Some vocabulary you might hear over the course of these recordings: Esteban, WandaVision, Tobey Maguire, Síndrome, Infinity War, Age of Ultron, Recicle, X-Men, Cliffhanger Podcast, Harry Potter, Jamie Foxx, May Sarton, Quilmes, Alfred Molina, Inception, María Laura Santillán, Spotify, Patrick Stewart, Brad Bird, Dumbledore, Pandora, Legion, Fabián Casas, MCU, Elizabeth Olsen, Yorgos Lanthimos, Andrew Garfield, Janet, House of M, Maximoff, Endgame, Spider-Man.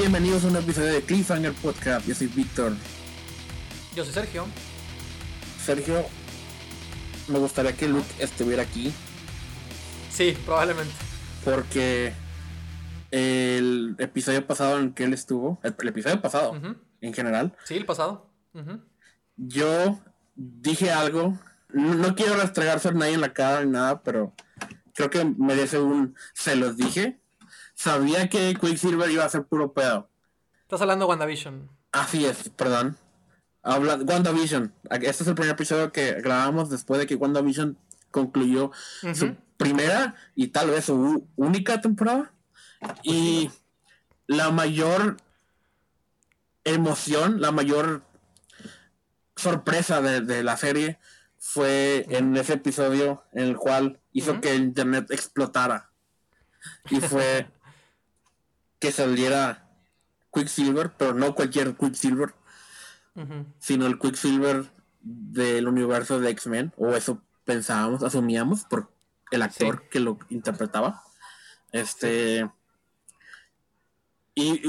Bienvenidos a un episodio de Cliffhanger Podcast. Yo soy Víctor. Yo soy Sergio. Sergio, me gustaría que Luke estuviera aquí. Sí, probablemente. Porque el episodio pasado en que él estuvo, el episodio pasado, en general. Sí, el pasado. Yo dije algo, no quiero restregarse a nadie en la cara ni nada, pero creo que merece un se los dije. Sabía que Quicksilver iba a ser puro pedo. Estás hablando de WandaVision. Así es, perdón. WandaVision. Este es el primer episodio que grabamos después de que WandaVision concluyó su primera y tal vez su única temporada. Y la mayor emoción, la mayor sorpresa de la serie fue en ese episodio en el cual hizo que el internet explotara. Y fue que saliera Quicksilver, pero no cualquier Quicksilver, sino el Quicksilver del universo de X-Men, o eso pensábamos, asumíamos por el actor que lo interpretaba. Y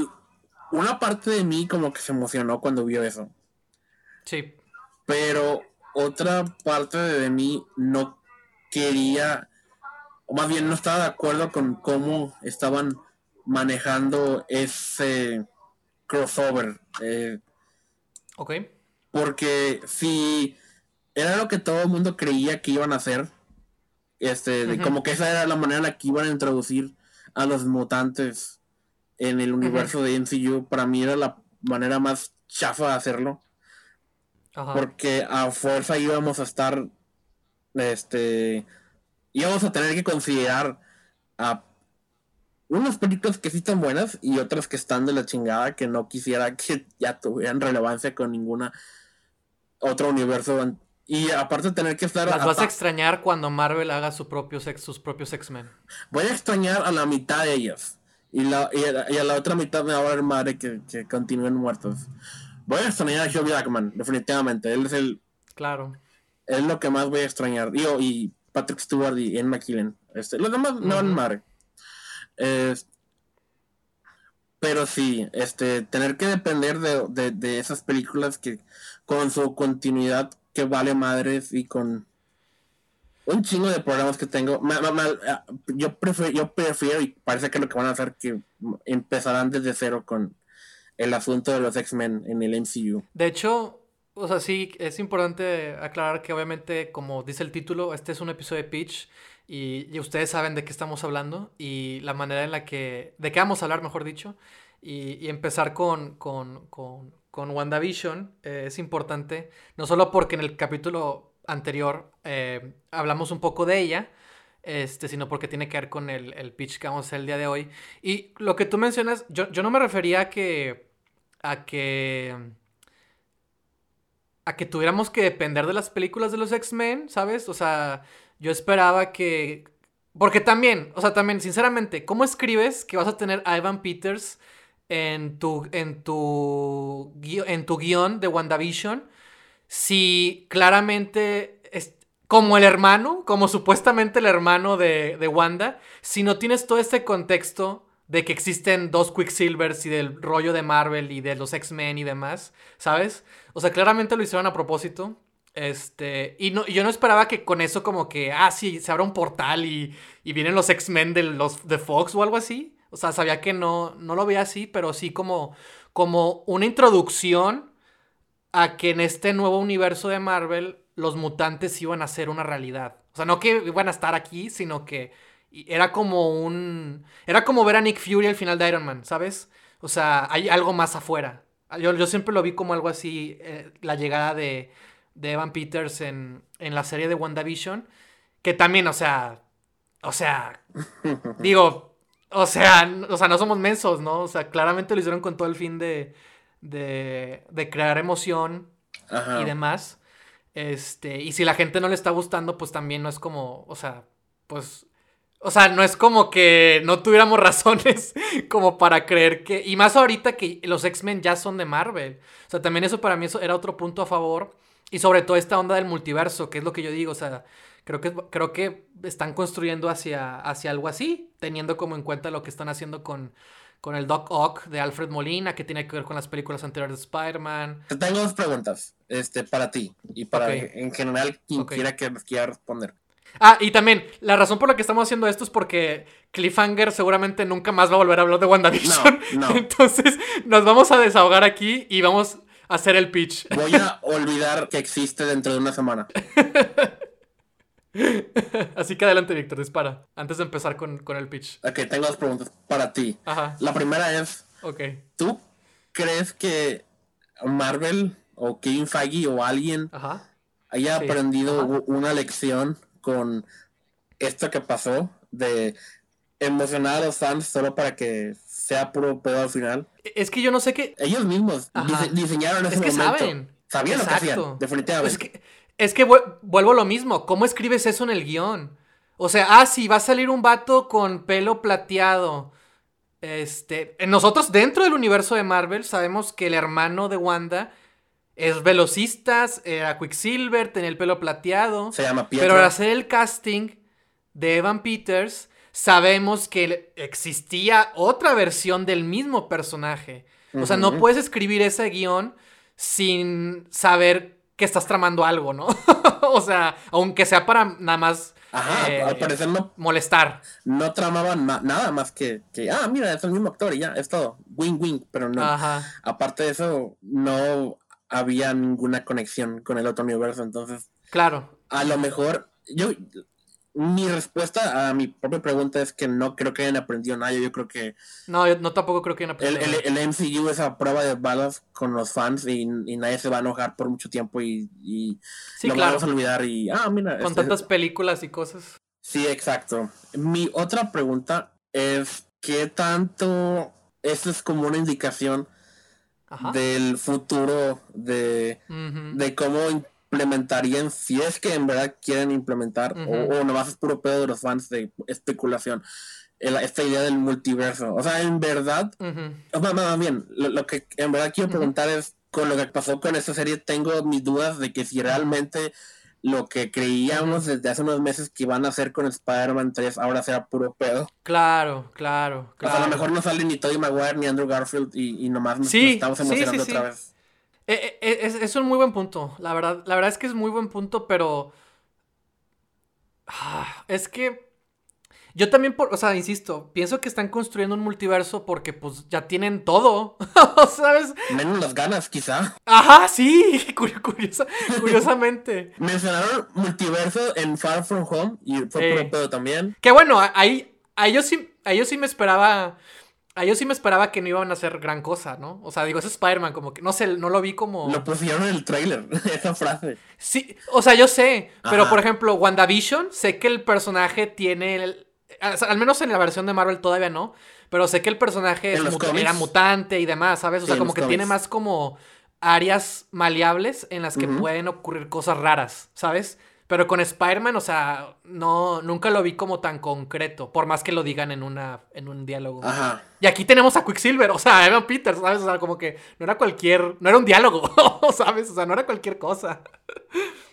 una parte de mí como que se emocionó cuando vio eso. Sí. Pero otra parte de mí no quería, o más bien no estaba de acuerdo con cómo estaban manejando ese crossover. Ok. Porque si era lo que todo el mundo creía que iban a hacer, como que esa era la manera en la que iban a introducir a los mutantes en el universo de MCU, para mí era la manera más chafa de hacerlo. Porque a fuerza íbamos a estar íbamos a tener que considerar a unas películas que sí están buenas y otras que están de la chingada, que no quisiera que ya tuvieran relevancia con ninguna otro universo. Y aparte tener que estar... Las vas a extrañar cuando Marvel haga sus propios X-Men. Voy a extrañar a la mitad de ellas. Y a la otra mitad me va a valer madre que continúen muertos. Voy a extrañar a Joe Blackman, definitivamente. Él es el... Claro. Es lo que más voy a extrañar. Yo y Patrick Stewart y Ian McKellen. Los demás me van a madre. Pero sí, tener que depender de esas películas que con su continuidad... que vale madres y con un chingo de programas que tengo. Yo prefiero, y parece que lo que van a hacer, que empezarán desde cero con el asunto de los X-Men en el MCU. De hecho, o sea, sí, es importante aclarar que obviamente, como dice el título, este es un episodio de Pitch y ustedes saben de qué estamos hablando y la manera en la que... de qué vamos a hablar, mejor dicho, y empezar con WandaVision es importante, no solo porque en el capítulo anterior hablamos un poco de ella, sino porque tiene que ver con el pitch que vamos a hacer el día de hoy. Y lo que tú mencionas, yo no me refería a que tuviéramos que depender de las películas de los X-Men, ¿sabes? O sea, yo esperaba que... Porque también, sinceramente, ¿cómo escribes que vas a tener a Evan Peters en tu guión de WandaVision, si claramente es como el hermano, como supuestamente el hermano de Wanda, si no tienes todo este contexto de que existen dos Quicksilvers y del rollo de Marvel y de los X-Men y demás, ¿sabes? O sea, claramente lo hicieron a propósito. Yo no esperaba que con eso como que, sí, se abra un portal y vienen los X-Men de Fox o algo así. O sea, sabía que no lo veía así, pero sí como una introducción a que en este nuevo universo de Marvel los mutantes iban a ser una realidad. O sea, no que iban a estar aquí, sino que era como era como ver a Nick Fury al final de Iron Man, ¿sabes? O sea, hay algo más afuera. Yo siempre lo vi como algo así, la llegada de Evan Peters en la serie de WandaVision, que también, o sea, digo... O sea, no somos mensos, ¿no? O sea, claramente lo hicieron con todo el fin de crear emoción y demás. Y si la gente no le está gustando, pues también no es como, no es como que no tuviéramos razones como para creer que... Y más ahorita que los X-Men ya son de Marvel. O sea, también eso para mí era otro punto a favor. Y sobre todo esta onda del multiverso, que es lo que yo digo, o sea... Creo que están construyendo hacia algo así, teniendo como en cuenta lo que están haciendo con el Doc Ock de Alfred Molina, que tiene que ver con las películas anteriores de Spider-Man. Tengo dos preguntas para ti y para en general quien quiera que quiera responder. Ah, y también, la razón por la que estamos haciendo esto es porque Cliffhanger seguramente nunca más va a volver a hablar de WandaVision. No. Entonces, nos vamos a desahogar aquí y vamos a hacer el pitch. Voy a olvidar que existe dentro de una semana. Así que adelante, Víctor, dispara. Antes de empezar con el pitch. Ok, tengo dos preguntas para ti. Ajá. La primera es... ¿Tú crees que Marvel o Kevin Feige o alguien haya aprendido una lección con esto que pasó de emocionar a los fans solo para que sea puro pedo al final? Es que yo no sé qué... Ellos mismos diseñaron ese momento. Sabían lo que hacían, definitivamente. Es que vuelvo a lo mismo. ¿Cómo escribes eso en el guión? O sea, sí, va a salir un vato con pelo plateado. Nosotros, dentro del universo de Marvel, sabemos que el hermano de Wanda... es velocista, era Quicksilver, tenía el pelo plateado. Se llama Pietro. Pero al hacer el casting de Evan Peters, sabemos que existía otra versión del mismo personaje. O sea, no puedes escribir ese guión sin saber que estás tramando algo, ¿no? O sea, aunque sea para nada más al parecer no, molestar. No tramaban nada más que mira, es el mismo actor y ya, es todo. Win-win, pero no. Aparte de eso, no... había ninguna conexión con el otro universo, entonces... Claro. A lo mejor... Mi respuesta a mi propia pregunta es que no creo que hayan aprendido nada, yo creo que... No, yo tampoco creo que hayan aprendido nada. El MCU es a prueba de balas con los fans y nadie se va a enojar por mucho tiempo y sí, lo vamos a olvidar y... mira... Con tantas películas y cosas. Sí, exacto. Mi otra pregunta es qué tanto... Esto es como una indicación... del futuro de cómo implementarían, si es que en verdad quieren implementar, o nomás es puro pedo de los fans de especulación, esta idea del multiverso. O sea, en verdad, más bien, lo que en verdad quiero preguntar es, con lo que pasó con esta serie, tengo mis dudas de que si realmente lo que creíamos desde hace unos meses que iban a hacer con Spider-Man 3 ahora será puro pedo. Claro. O sea, a lo mejor no sale ni Tobey Maguire ni Andrew Garfield y nomás nos estamos emocionando otra vez. Es un muy buen punto. La verdad es que es muy buen punto, pero... Es que... Yo también, o sea, insisto, pienso que están construyendo un multiverso porque, pues, ya tienen todo, ¿sabes? Menos las ganas, quizá. Sí, curiosamente. Mencionaron multiverso en Far From Home y fue puro pedo también. Que bueno, a ellos sí me esperaba que no iban a hacer gran cosa, ¿no? O sea, digo, es Spider-Man, como que, no sé, no lo vi como... Lo pusieron en el tráiler, esa frase. Sí, o sea, yo sé, pero por ejemplo, WandaVision, sé que el personaje tiene... al menos en la versión de Marvel todavía no, pero sé que el personaje era mutante y demás, ¿sabes? O sea, como que tiene más como áreas maleables en las que pueden ocurrir cosas raras, ¿sabes? Pero con Spider-Man, o sea, nunca lo vi como tan concreto, por más que lo digan en un diálogo. Y aquí tenemos a Quicksilver, o sea, a Evan Peters, ¿sabes? O sea, como que no era un diálogo, ¿sabes? O sea, no era cualquier cosa.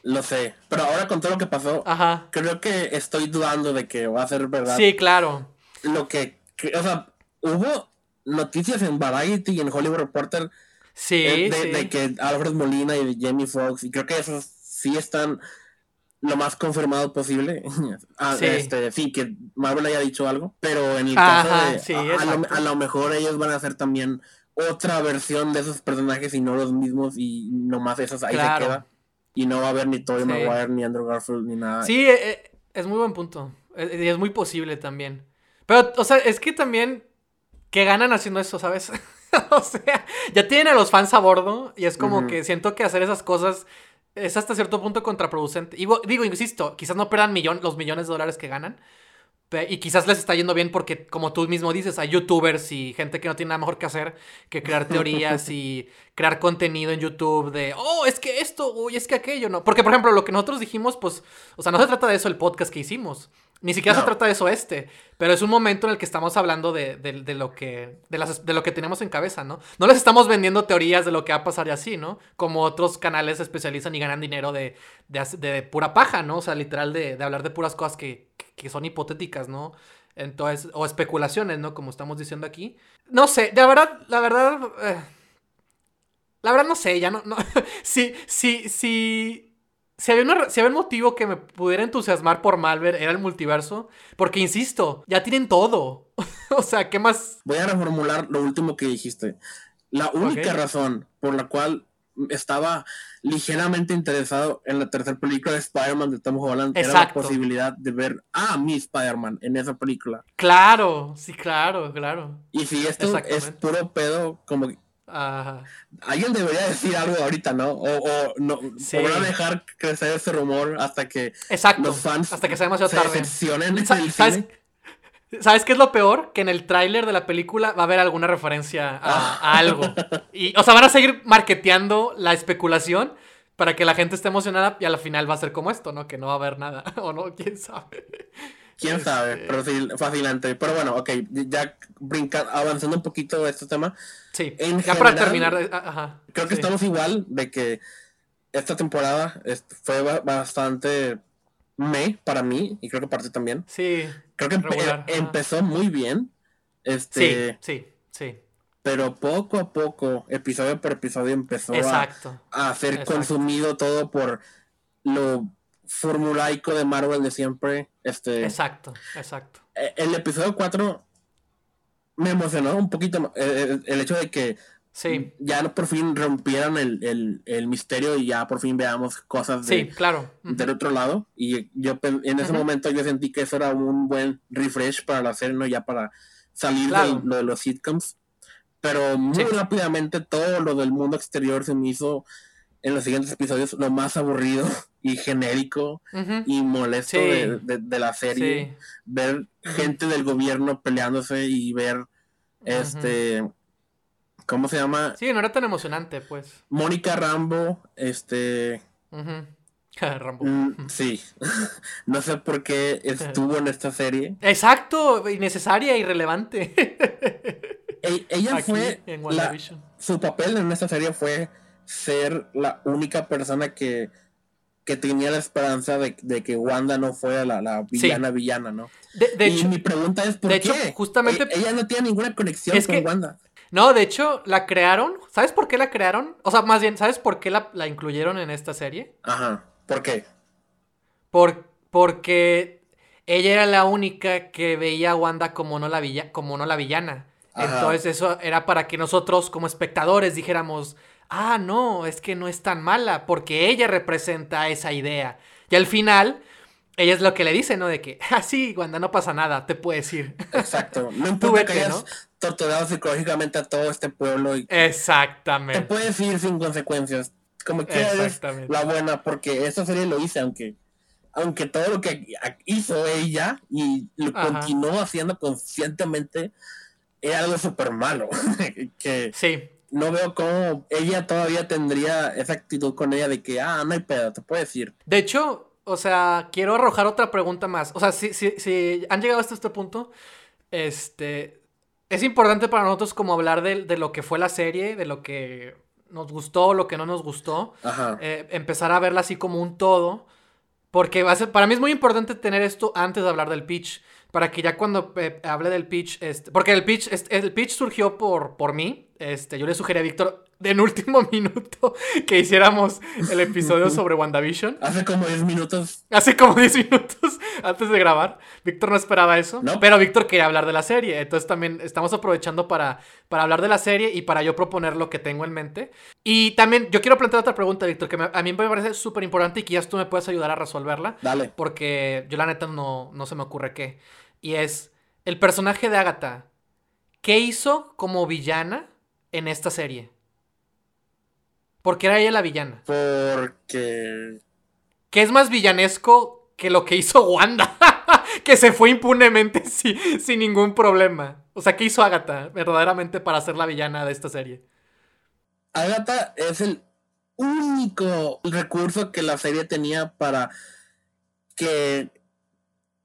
Lo sé, pero ahora con todo lo que pasó, creo que estoy dudando de que va a ser verdad. Sí, claro. O sea, hubo noticias en Variety y en Hollywood Reporter de que Alfred Molina y Jamie Foxx, y creo que esos sí están lo más confirmado posible. Sí, que Marvel haya dicho algo, pero en el caso de... Sí, a lo mejor ellos van a hacer también otra versión de esos personajes y no los mismos, y nomás esos ahí se queda. Y no va a haber ni Tobey Maguire, ni Andrew Garfield, ni nada. Sí, es muy buen punto. Es muy posible también. Pero, o sea, es que también... ¿Qué ganan haciendo eso, sabes? O sea, ya tienen a los fans a bordo. Y es como que siento que hacer esas cosas es hasta cierto punto contraproducente. Y digo, insisto, quizás no pierdan los millones de dólares que ganan. Y quizás les está yendo bien porque, como tú mismo dices, hay youtubers y gente que no tiene nada mejor que hacer que crear teorías y crear contenido en YouTube de, es que esto, es que aquello, ¿no? Porque, por ejemplo, lo que nosotros dijimos, pues, o sea, no se trata de eso el podcast que hicimos. Ni siquiera se trata de eso pero es un momento en el que estamos hablando de lo que tenemos en cabeza, ¿no? No les estamos vendiendo teorías de lo que va a pasar y así, ¿no? Como otros canales se especializan y ganan dinero de pura paja, ¿no? O sea, literal de hablar de puras cosas que son hipotéticas, ¿no? Entonces, o especulaciones, ¿no? Como estamos diciendo aquí. No sé, la verdad no sé, ya no. Si había un motivo que me pudiera entusiasmar por Marvel, era el multiverso. Porque, insisto, ya tienen todo. O sea, ¿qué más? Voy a reformular lo último que dijiste. La única razón por la cual estaba ligeramente interesado en la tercera película de Spider-Man de Tom Holland era la posibilidad de ver a mi Spider-Man en esa película. Claro, sí, claro. Y si esto es puro pedo, como... Ajá. Alguien debería decir algo ahorita, ¿no? O no, sí. O van a dejar crecer ese rumor hasta que los fans hasta que sea demasiado tarde. Decepcionen. ¿Sabes qué es lo peor? Que en el tráiler de la película va a haber alguna referencia a algo. Y, o sea, van a seguir marketeando la especulación para que la gente esté emocionada y a la final va a ser como esto, ¿no? Que no va a haber nada. O no, quién sabe. Quién sabe, pero sí, fascinante. Pero bueno, ok, ya avanzando un poquito de este tema. Sí, en ya general, para terminar. Ajá, creo que estamos igual de que esta temporada fue bastante para mí, y creo que para ti también. Sí. Creo que empezó muy bien. Sí. Pero poco a poco, episodio por episodio, empezó a ser consumido todo por lo formulaico de Marvel de siempre. Exacto. El episodio 4 me emocionó un poquito el hecho de que ya por fin rompieran el misterio y ya por fin veamos cosas del otro lado. Y yo en ese momento yo sentí que eso era un buen refresh para la serie, ¿no? Ya para salir de los sitcoms. Pero muy rápidamente todo lo del mundo exterior se me hizo en los siguientes episodios lo más aburrido y genérico y molesto de la serie. Ver gente del gobierno peleándose y ver ¿cómo se llama? Sí, no era tan emocionante, pues. Mónica Rambo, Rambo. Sí. No sé por qué estuvo en esta serie. Exacto, innecesaria, irrelevante. Ella aquí, fue en WandaVision. Su papel en esta serie fue ser la única persona que tenía la esperanza de que Wanda no fuera la villana, ¿no? De hecho, mi pregunta es ¿por qué? Hecho, justamente... Ella no tiene ninguna conexión con Wanda. No, de hecho, la crearon. ¿Sabes por qué la crearon? O sea, más bien, ¿sabes por qué la incluyeron en esta serie? Ajá. ¿Por qué? Porque ella era la única que veía a Wanda como no la villana. Ajá. Entonces eso era para que nosotros como espectadores dijéramos... Ah, no, es que no es tan mala, porque ella representa esa idea. Y al final, ella es lo que le dice, ¿no? De que, sí, Wanda, no pasa nada, te puedes ir. Exacto. No importa que hayas torturado psicológicamente a todo este pueblo. Exactamente. Te puedes ir sin consecuencias. Como que eres la buena, porque esa serie lo hice, aunque todo lo que hizo ella y lo continuó haciendo conscientemente, era algo súper malo. No veo cómo ella todavía tendría esa actitud con ella de que, no hay pedo, te puedes ir. De hecho, o sea, quiero arrojar otra pregunta más. O sea, si han llegado hasta este punto, es importante para nosotros como hablar de lo que fue la serie, de lo que nos gustó, lo que no nos gustó. Ajá. Empezar a verla así como un todo. Porque para mí es muy importante tener esto antes de hablar del pitch. Para que ya cuando hable del pitch... porque el pitch surgió por mí. Yo le sugerí a Víctor en último minuto que hiciéramos el episodio sobre WandaVision. Hace como 10 minutos antes de grabar. Víctor no esperaba eso. ¿No? Pero Víctor quería hablar de la serie. Entonces también estamos aprovechando para hablar de la serie y para yo proponer lo que tengo en mente. Y también yo quiero plantear otra pregunta, Víctor, que a mí me parece súper importante y que ya tú me puedes ayudar a resolverla. Dale. Porque yo la neta no se me ocurre qué. Y es el personaje de Agatha. ¿Qué hizo como villana en esta serie? ¿Por qué era ella la villana? Porque... ¿Qué es más villanesco que lo que hizo Wanda? Que se fue impunemente sin ningún problema. O sea, ¿qué hizo Agatha verdaderamente para ser la villana de esta serie? Agatha es el único recurso que la serie tenía para que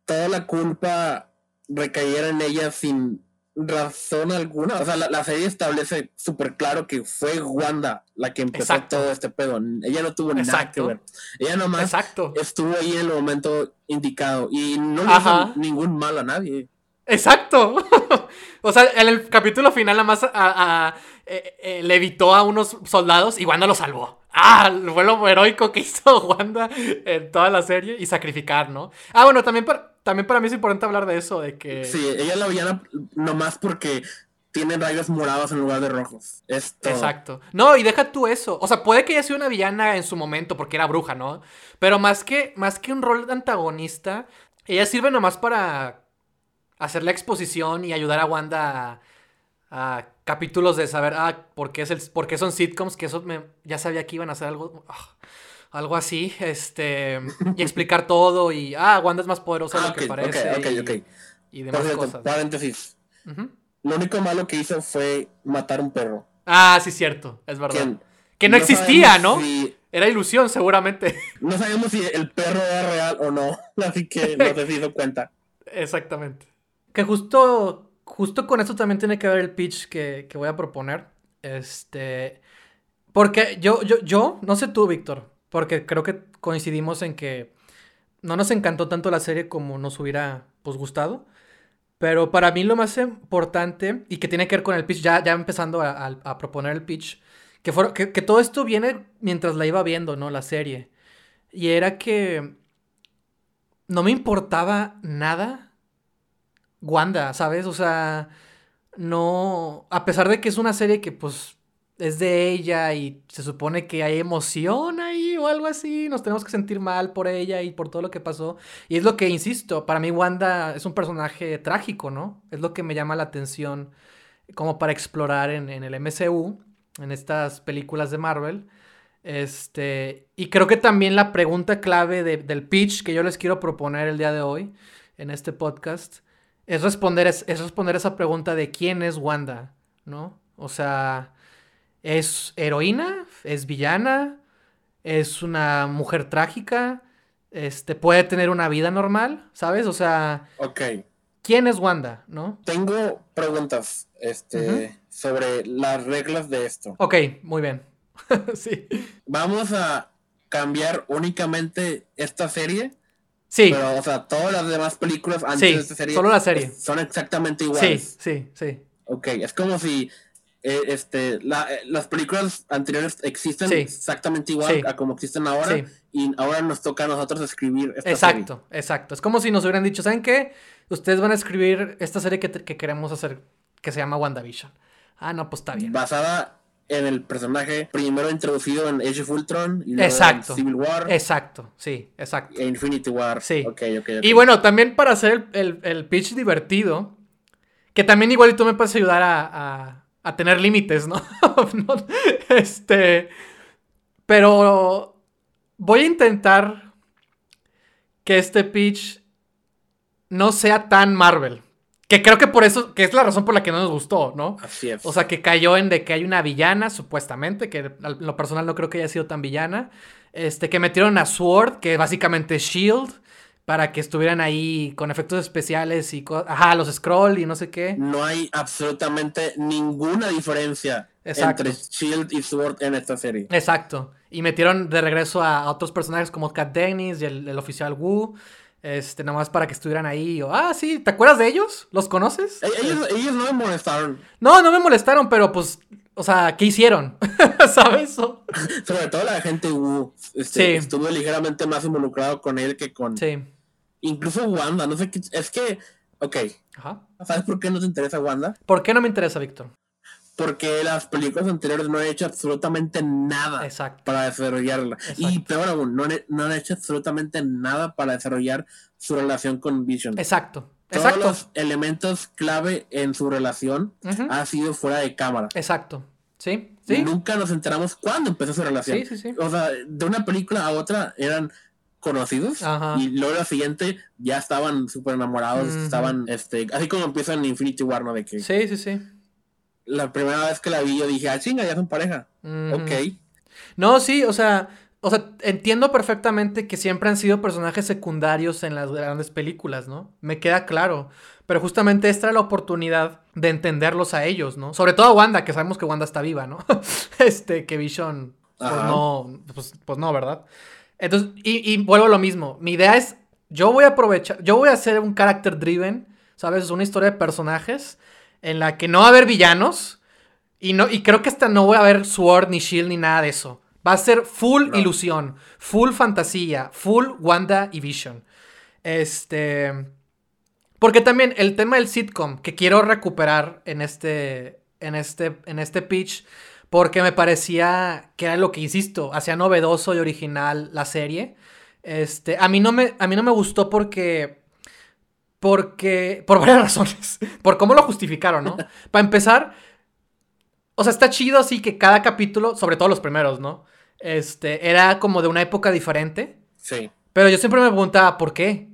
toda la culpa recayera en ella sin razón alguna. O sea, la serie establece súper claro que fue Wanda la que empezó todo este pedo. Ella no tuvo nada que ver. Ella nomás estuvo ahí en el momento indicado y no le hizo ningún mal a nadie. Exacto. O sea, en el capítulo final nada más le evitó a unos soldados y Wanda lo salvó. ¡Ah! Fue lo heroico que hizo Wanda en toda la serie y sacrificar, ¿no? Ah, bueno, también para mí es importante hablar de eso, de que... Sí, ella es la villana nomás porque tiene rayos morados en lugar de rojos. Esto... Exacto. No, y deja tú eso. O sea, puede que haya sido una villana en su momento porque era bruja, ¿no? Pero más que un rol de antagonista, ella sirve nomás para... hacer la exposición y ayudar a Wanda a capítulos de saber por qué son sitcoms, que eso ya sabía que iban a hacer algo así, y explicar todo y Wanda es más poderosa de lo que parece. Okay. Y demás cosas. Paréntesis. Uh-huh. Lo único malo que hizo fue matar un perro. Ah, sí, cierto, es verdad. ¿Quién? Que no existía, ¿no? Si... Era ilusión, seguramente. No sabemos si el perro era real o no, así que no se hizo cuenta. Exactamente. Que justo con esto también tiene que ver el pitch que voy a proponer. Porque yo no sé tú, Víctor, porque creo que coincidimos en que no nos encantó tanto la serie como nos hubiera pues gustado. Pero para mí lo más importante, y que tiene que ver con el pitch, ya empezando a proponer el pitch, que todo esto viene mientras la iba viendo, ¿no? La serie. Y era que no me importaba nada Wanda, ¿sabes? O sea, no... A pesar de que es una serie que, pues, es de ella y se supone que hay emoción ahí o algo así, nos tenemos que sentir mal por ella y por todo lo que pasó. Y es lo que, insisto, para mí Wanda es un personaje trágico, ¿no? Es lo que me llama la atención como para explorar en el MCU, en estas películas de Marvel. Y creo que también la pregunta clave del pitch que yo les quiero proponer el día de hoy en este podcast... Es responder esa pregunta de quién es Wanda, ¿no? O sea, ¿es heroína? ¿Es villana? ¿Es una mujer trágica? ¿Puede tener una vida normal? ¿Sabes? O sea, okay. ¿Quién es Wanda, no? Tengo preguntas uh-huh. sobre las reglas de esto. Ok, muy bien. Sí. Vamos a cambiar únicamente esta serie... Sí. Pero, o sea, todas las demás películas antes de esta serie... solo la serie. Son exactamente iguales. Sí. Ok, es como si las películas anteriores existen exactamente igual a como existen ahora. Sí. Y ahora nos toca a nosotros escribir esta serie. Exacto. Es como si nos hubieran dicho, ¿saben qué? Ustedes van a escribir esta serie que queremos hacer, que se llama WandaVision. Ah, no, pues está bien. Basada en el personaje primero introducido en Age of Ultron y luego en Civil War. Exacto, sí, exacto. E Infinity War. Sí. Okay. Y bueno, también para hacer el pitch divertido, que también igual y tú me puedes ayudar a tener límites, ¿no? Pero voy a intentar que este pitch no sea tan Marvel. Que creo que por eso, que es la razón por la que no nos gustó, ¿no? Así es. O sea, que cayó en de que hay una villana, supuestamente, que en lo personal no creo que haya sido tan villana. Que metieron a Sword, que básicamente es Shield, para que estuvieran ahí con efectos especiales y los Skrull y no sé qué. No hay absolutamente ninguna diferencia entre Shield y Sword en esta serie. Exacto. Y metieron de regreso a otros personajes como Kat Dennis y el oficial Wu. Nomás para que estuvieran ahí. Sí, ¿te acuerdas de ellos? ¿Los conoces? Ellos no me molestaron. No me molestaron, pero pues, o sea, ¿qué hicieron? ¿Sabes? Sobre todo la gente Wu. Estuvo ligeramente más involucrado con él que con... Sí. Incluso Wanda, no sé qué... Es que, ok. Ajá. ¿Sabes por qué no te interesa Wanda? ¿Por qué no me interesa, Víctor? Porque las películas anteriores no han hecho absolutamente nada para desarrollarla. Exacto. Y peor aún, no han hecho absolutamente nada para desarrollar su relación con Vision. Exacto. Todos los elementos clave en su relación han sido fuera de cámara. Exacto. Sí. Nunca nos enteramos cuándo empezó su relación. Sí. O sea, de una película a otra eran conocidos. Ajá. Y luego la siguiente ya estaban súper enamorados. Uh-huh. Estaban, así como empiezan Infinity War, ¿no? De que... Sí. La primera vez que la vi yo dije, chinga, ya son pareja. Mm-hmm. Ok. No, sí, o sea, entiendo perfectamente que siempre han sido personajes secundarios en las grandes películas, ¿no? Me queda claro. Pero justamente esta era la oportunidad de entenderlos a ellos, ¿no? Sobre todo a Wanda, que sabemos que Wanda está viva, ¿no? Que Vision, pues no, ¿verdad? Entonces, y vuelvo a lo mismo. Mi idea es, yo voy a hacer un character driven ¿sabes? Es una historia de personajes en la que no va a haber villanos y creo que hasta no va a haber Sword, ni Shield, ni nada de eso. Va a ser full ilusión, full fantasía, full Wanda y Vision. Porque también el tema del sitcom que quiero recuperar en este pitch, porque me parecía que era lo que, insisto, hacía novedoso y original la serie. A mí no me gustó porque por varias razones, por cómo lo justificaron, ¿no? Para empezar, o sea, está chido así que cada capítulo, sobre todo los primeros, ¿no? Era como de una época diferente. Sí. Pero yo siempre me preguntaba, ¿por qué?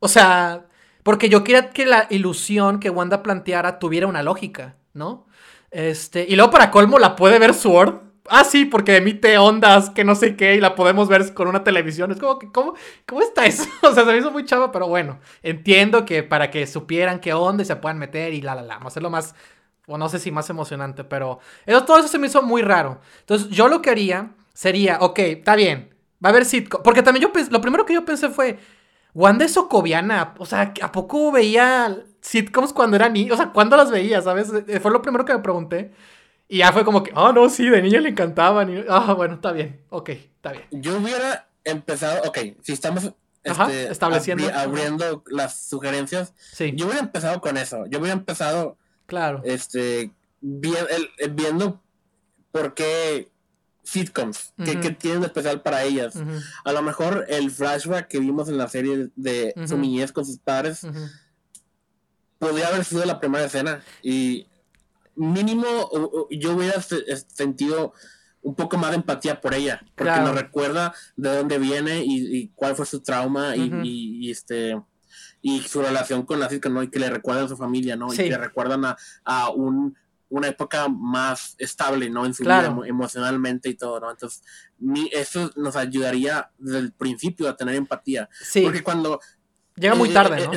O sea, porque yo quería que la ilusión que Wanda planteara tuviera una lógica, ¿no? Y luego para colmo la puede ver Sword. Ah, sí, porque emite ondas que no sé qué y la podemos ver con una televisión. Es como que, ¿cómo está eso? O sea, se me hizo muy chava, pero bueno. Entiendo que para que supieran qué onda y se puedan meter y la. Vamos a hacerlo más, o no sé si más emocionante, pero todo eso se me hizo muy raro. Entonces, yo lo que haría sería, ok, está bien, va a haber sitcom. Porque también lo primero que yo pensé fue, Wanda es socoviana. O sea, ¿a poco veía sitcoms cuando era niña? O sea, ¿cuándo las veía, sabes? Fue lo primero que me pregunté. Y ya fue como que, oh, no, sí, de niña le encantaban. Bueno, está bien, ok, está bien. Yo hubiera empezado, ok, si estamos estableciendo, abriendo las sugerencias, sí. Yo hubiera empezado con eso. Yo hubiera empezado, claro, viendo por qué sitcoms, uh-huh, qué tienen de especial para ellas. Uh-huh. A lo mejor el flashback que vimos en la serie de uh-huh, su niñez con sus padres, uh-huh, podría haber sido la primera escena y mínimo yo hubiera sentido un poco más de empatía por ella, porque claro, nos recuerda de dónde viene y cuál fue su trauma, uh-huh, y su relación con la sitcom, ¿no? Y que le recuerdan a su familia, ¿no? Sí. Y que le recuerdan a una época más estable, ¿no? En su claro, vida emocionalmente y todo, ¿no? Entonces, eso nos ayudaría desde el principio a tener empatía. Sí. Porque cuando llega muy tarde, ¿no?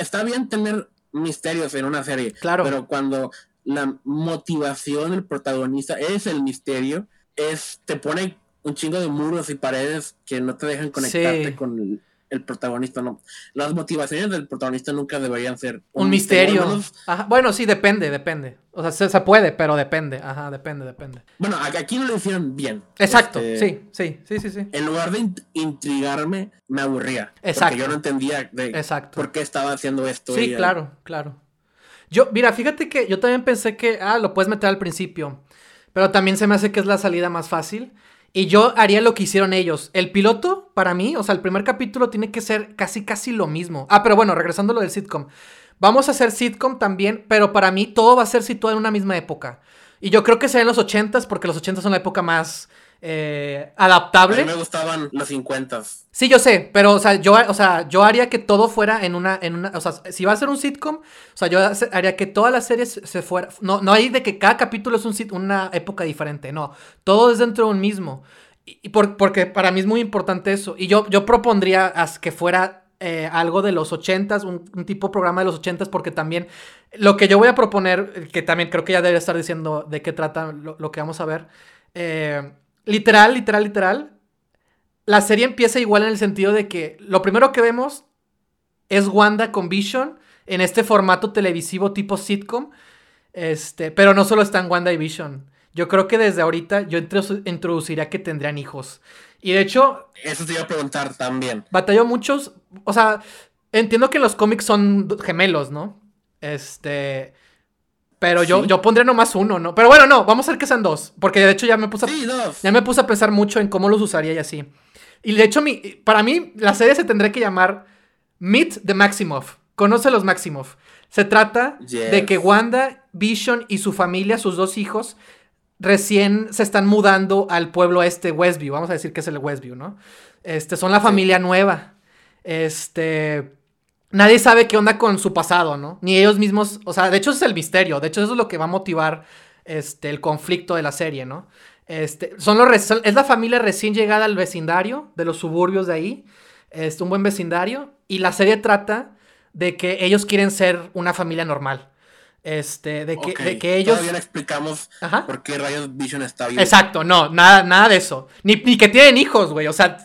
Está bien tener misterios en una serie. Claro. Pero cuando la motivación del protagonista es el misterio, te pone un chingo de muros y paredes que no te dejan conectarte, sí, con el protagonista, no. Las motivaciones del protagonista nunca deberían ser un misterio. Ajá. Bueno, sí, depende. O sea, se puede, pero depende. Ajá, depende. Bueno, aquí no lo hicieron bien. Exacto, sí. En lugar de intrigarme, me aburría. Exacto. Porque yo no entendía por qué estaba haciendo esto. Sí, claro. Yo, mira, fíjate que yo también pensé que, lo puedes meter al principio, pero también se me hace que es la salida más fácil. Y yo haría lo que hicieron ellos. El piloto, para mí, o sea, el primer capítulo tiene que ser casi lo mismo. Pero bueno, regresando a lo del sitcom. Vamos a hacer sitcom también, pero para mí todo va a ser situado en una misma época. Y yo creo que será en los 80s, porque los 80s son la época más adaptable. A mí me gustaban los 50s. Sí, yo sé, pero yo haría que todo fuera en una, o sea, si va a ser un sitcom, o sea, yo haría que todas las series se fuera, no hay de que cada capítulo es una época diferente, no, todo es dentro de un mismo. Y porque para mí es muy importante eso. Y yo propondría que fuera algo de los 80s, un tipo programa de los 80s, porque también lo que yo voy a proponer, que también creo que ya debería estar diciendo de qué trata lo que vamos a ver, literal, la serie empieza igual en el sentido de que lo primero que vemos es Wanda con Vision en este formato televisivo tipo sitcom, pero no solo están Wanda y Vision. Yo creo que desde ahorita yo introduciría que tendrían hijos. Y de hecho, eso te iba a preguntar también. Batalló muchos. O sea, entiendo que los cómics son gemelos, ¿no? Pero ¿sí? yo pondría nomás uno, ¿no? Pero bueno, no, vamos a hacer que sean dos. Porque de hecho ya me puse a pensar mucho en cómo los usaría y así. Y de hecho, para mí, la serie se tendría que llamar Meet the Maximoff. Conoce a los Maximoff. Se trata de que Wanda, Vision y su familia, sus dos hijos, recién se están mudando al pueblo Westview. Vamos a decir que es el Westview, ¿no? Son la familia nueva. Nadie sabe qué onda con su pasado, ¿no? Ni ellos mismos. O sea, de hecho, ese es el misterio. De hecho, eso es lo que va a motivar el conflicto de la serie, ¿no? Es la familia recién llegada al vecindario, de los suburbios de ahí. Un buen vecindario. Y la serie trata de que ellos quieren ser una familia normal. de que ellos... Todavía no explicamos por qué rayos Vision está vivo. Exacto, no, nada de eso. Ni que tienen hijos, güey, o sea...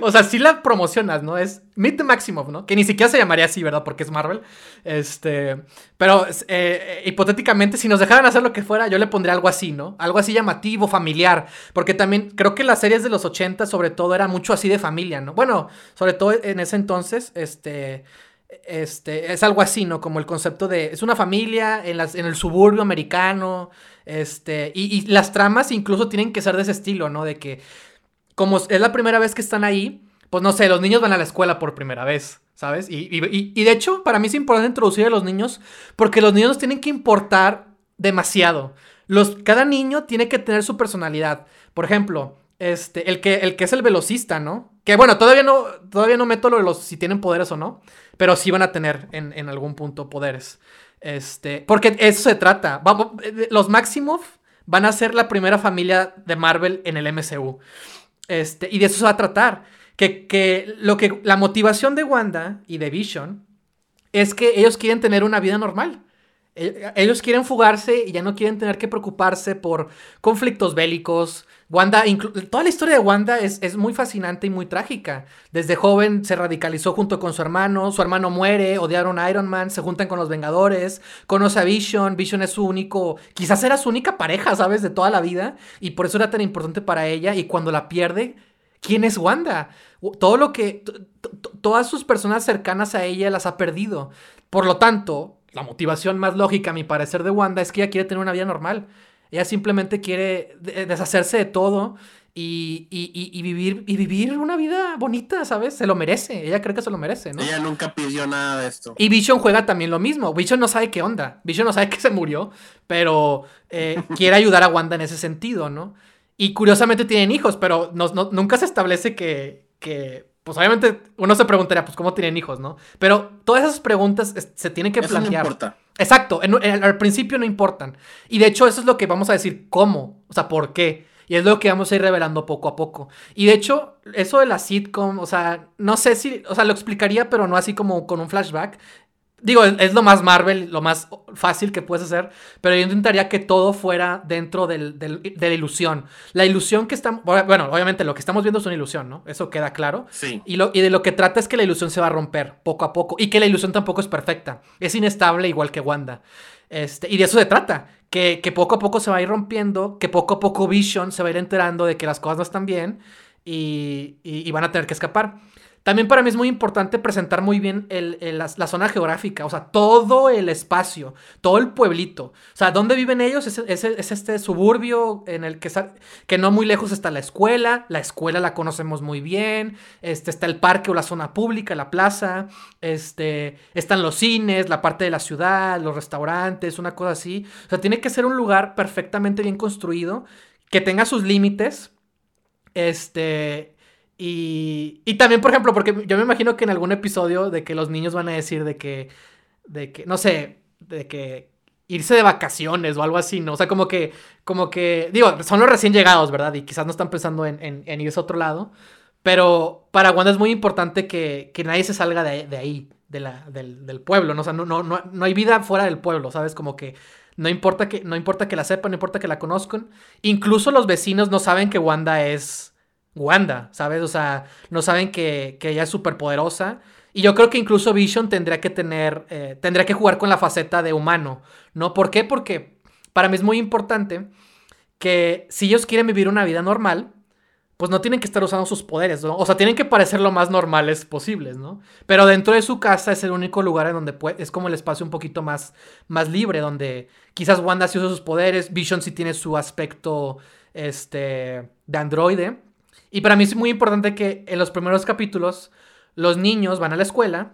o sea, sí la promocionas, ¿no? Es Meet the Maximoff, ¿no? Que ni siquiera se llamaría así, ¿verdad? Porque es Marvel. Pero hipotéticamente, si nos dejaran hacer lo que fuera, yo le pondría algo así, ¿no? Algo así llamativo, familiar. Porque también creo que las series de los 80, sobre todo, era mucho así de familia, ¿no? Bueno, sobre todo en ese entonces, es algo así, ¿no? Como el concepto de... Es una familia en el suburbio americano. Y las tramas incluso tienen que ser de ese estilo, ¿no? De que... Como es la primera vez que están ahí, pues no sé, los niños van a la escuela por primera vez, ¿sabes? Y de hecho, para mí es importante introducir a los niños, porque los niños nos tienen que importar demasiado. Cada niño tiene que tener su personalidad. Por ejemplo, el que es el velocista, ¿no? Que bueno, todavía no meto lo de los si tienen poderes o no, pero sí van a tener en algún punto poderes. Porque eso se trata. Los Maximoff van a ser la primera familia de Marvel en el MCU. Y de eso se va a tratar, que la motivación de Wanda y de Vision es que ellos quieren tener una vida normal. Ellos quieren fugarse y ya no quieren tener que preocuparse por conflictos bélicos. Toda la historia de Wanda es muy fascinante y muy trágica. Desde joven se radicalizó junto con su hermano muere, odiaron a Iron Man, se juntan con los Vengadores, conoce a Vision, Vision es su único, quizás era su única pareja, ¿sabes? De toda la vida, y por eso era tan importante para ella, y cuando la pierde, ¿quién es Wanda? Todas sus personas cercanas a ella las ha perdido. Por lo tanto, la motivación más lógica, a mi parecer, de Wanda es que ella quiere tener una vida normal. Ella simplemente quiere deshacerse de todo y vivir una vida bonita, ¿sabes? Se lo merece. Ella cree que se lo merece, ¿no? Ella nunca pidió nada de esto. Y Vision juega también lo mismo. Vision no sabe qué onda. Vision no sabe que se murió, pero quiere ayudar a Wanda en ese sentido, ¿no? Y curiosamente tienen hijos, pero nunca se establece que... Pues obviamente uno se preguntaría, pues, ¿cómo tienen hijos, no? Pero todas esas preguntas se tienen que plantear. No importa. Exacto, al principio no importan. Y de hecho eso es lo que vamos a decir, ¿cómo? O sea, ¿por qué? Y es lo que vamos a ir revelando poco a poco. Y de hecho, eso de la sitcom, o sea, no sé si... O sea, lo explicaría, pero no así como con un flashback. Digo, es lo más Marvel, lo más fácil que puedes hacer, pero yo intentaría que todo fuera dentro de la ilusión. La ilusión que estamos... Bueno, obviamente lo que estamos viendo es una ilusión, ¿no? Eso queda claro. Sí. Y de lo que trata es que la ilusión se va a romper poco a poco, y que la ilusión tampoco es perfecta. Es inestable, igual que Wanda. Y de eso se trata, que poco a poco se va a ir rompiendo, que poco a poco Vision se va a ir enterando de que las cosas no están bien y van a tener que escapar. También para mí es muy importante presentar muy bien la zona geográfica, o sea, todo el espacio, todo el pueblito. O sea, ¿dónde viven ellos? Es este suburbio en el que no muy lejos está la escuela la conocemos muy bien, está el parque o la zona pública, la plaza, están los cines, la parte de la ciudad, los restaurantes, una cosa así. O sea, tiene que ser un lugar perfectamente bien construido, que tenga sus límites, Y también, por ejemplo, porque yo me imagino que en algún episodio de que los niños van a decir de que no sé, de que irse de vacaciones o algo así, ¿no? O sea, como que, digo, son los recién llegados, ¿verdad? Y quizás no están pensando en irse a otro lado, pero para Wanda es muy importante que nadie se salga de ahí, del pueblo, ¿no? O sea, no hay vida fuera del pueblo, ¿sabes? Como que no importa que la sepan, no importa que la conozcan. Incluso los vecinos no saben que Wanda es... Wanda, ¿sabes? O sea, no saben que ella es súper poderosa. Y yo creo que incluso Vision tendría que jugar con la faceta de humano, ¿no? ¿Por qué? Porque para mí es muy importante que si ellos quieren vivir una vida normal, pues no tienen que estar usando sus poderes, ¿no? O sea, tienen que parecer lo más normales posibles, ¿no? Pero dentro de su casa es el único lugar en donde es como el espacio un poquito más libre, donde quizás Wanda sí usa sus poderes, Vision sí tiene su aspecto de androide. Y para mí es muy importante que en los primeros capítulos los niños van a la escuela.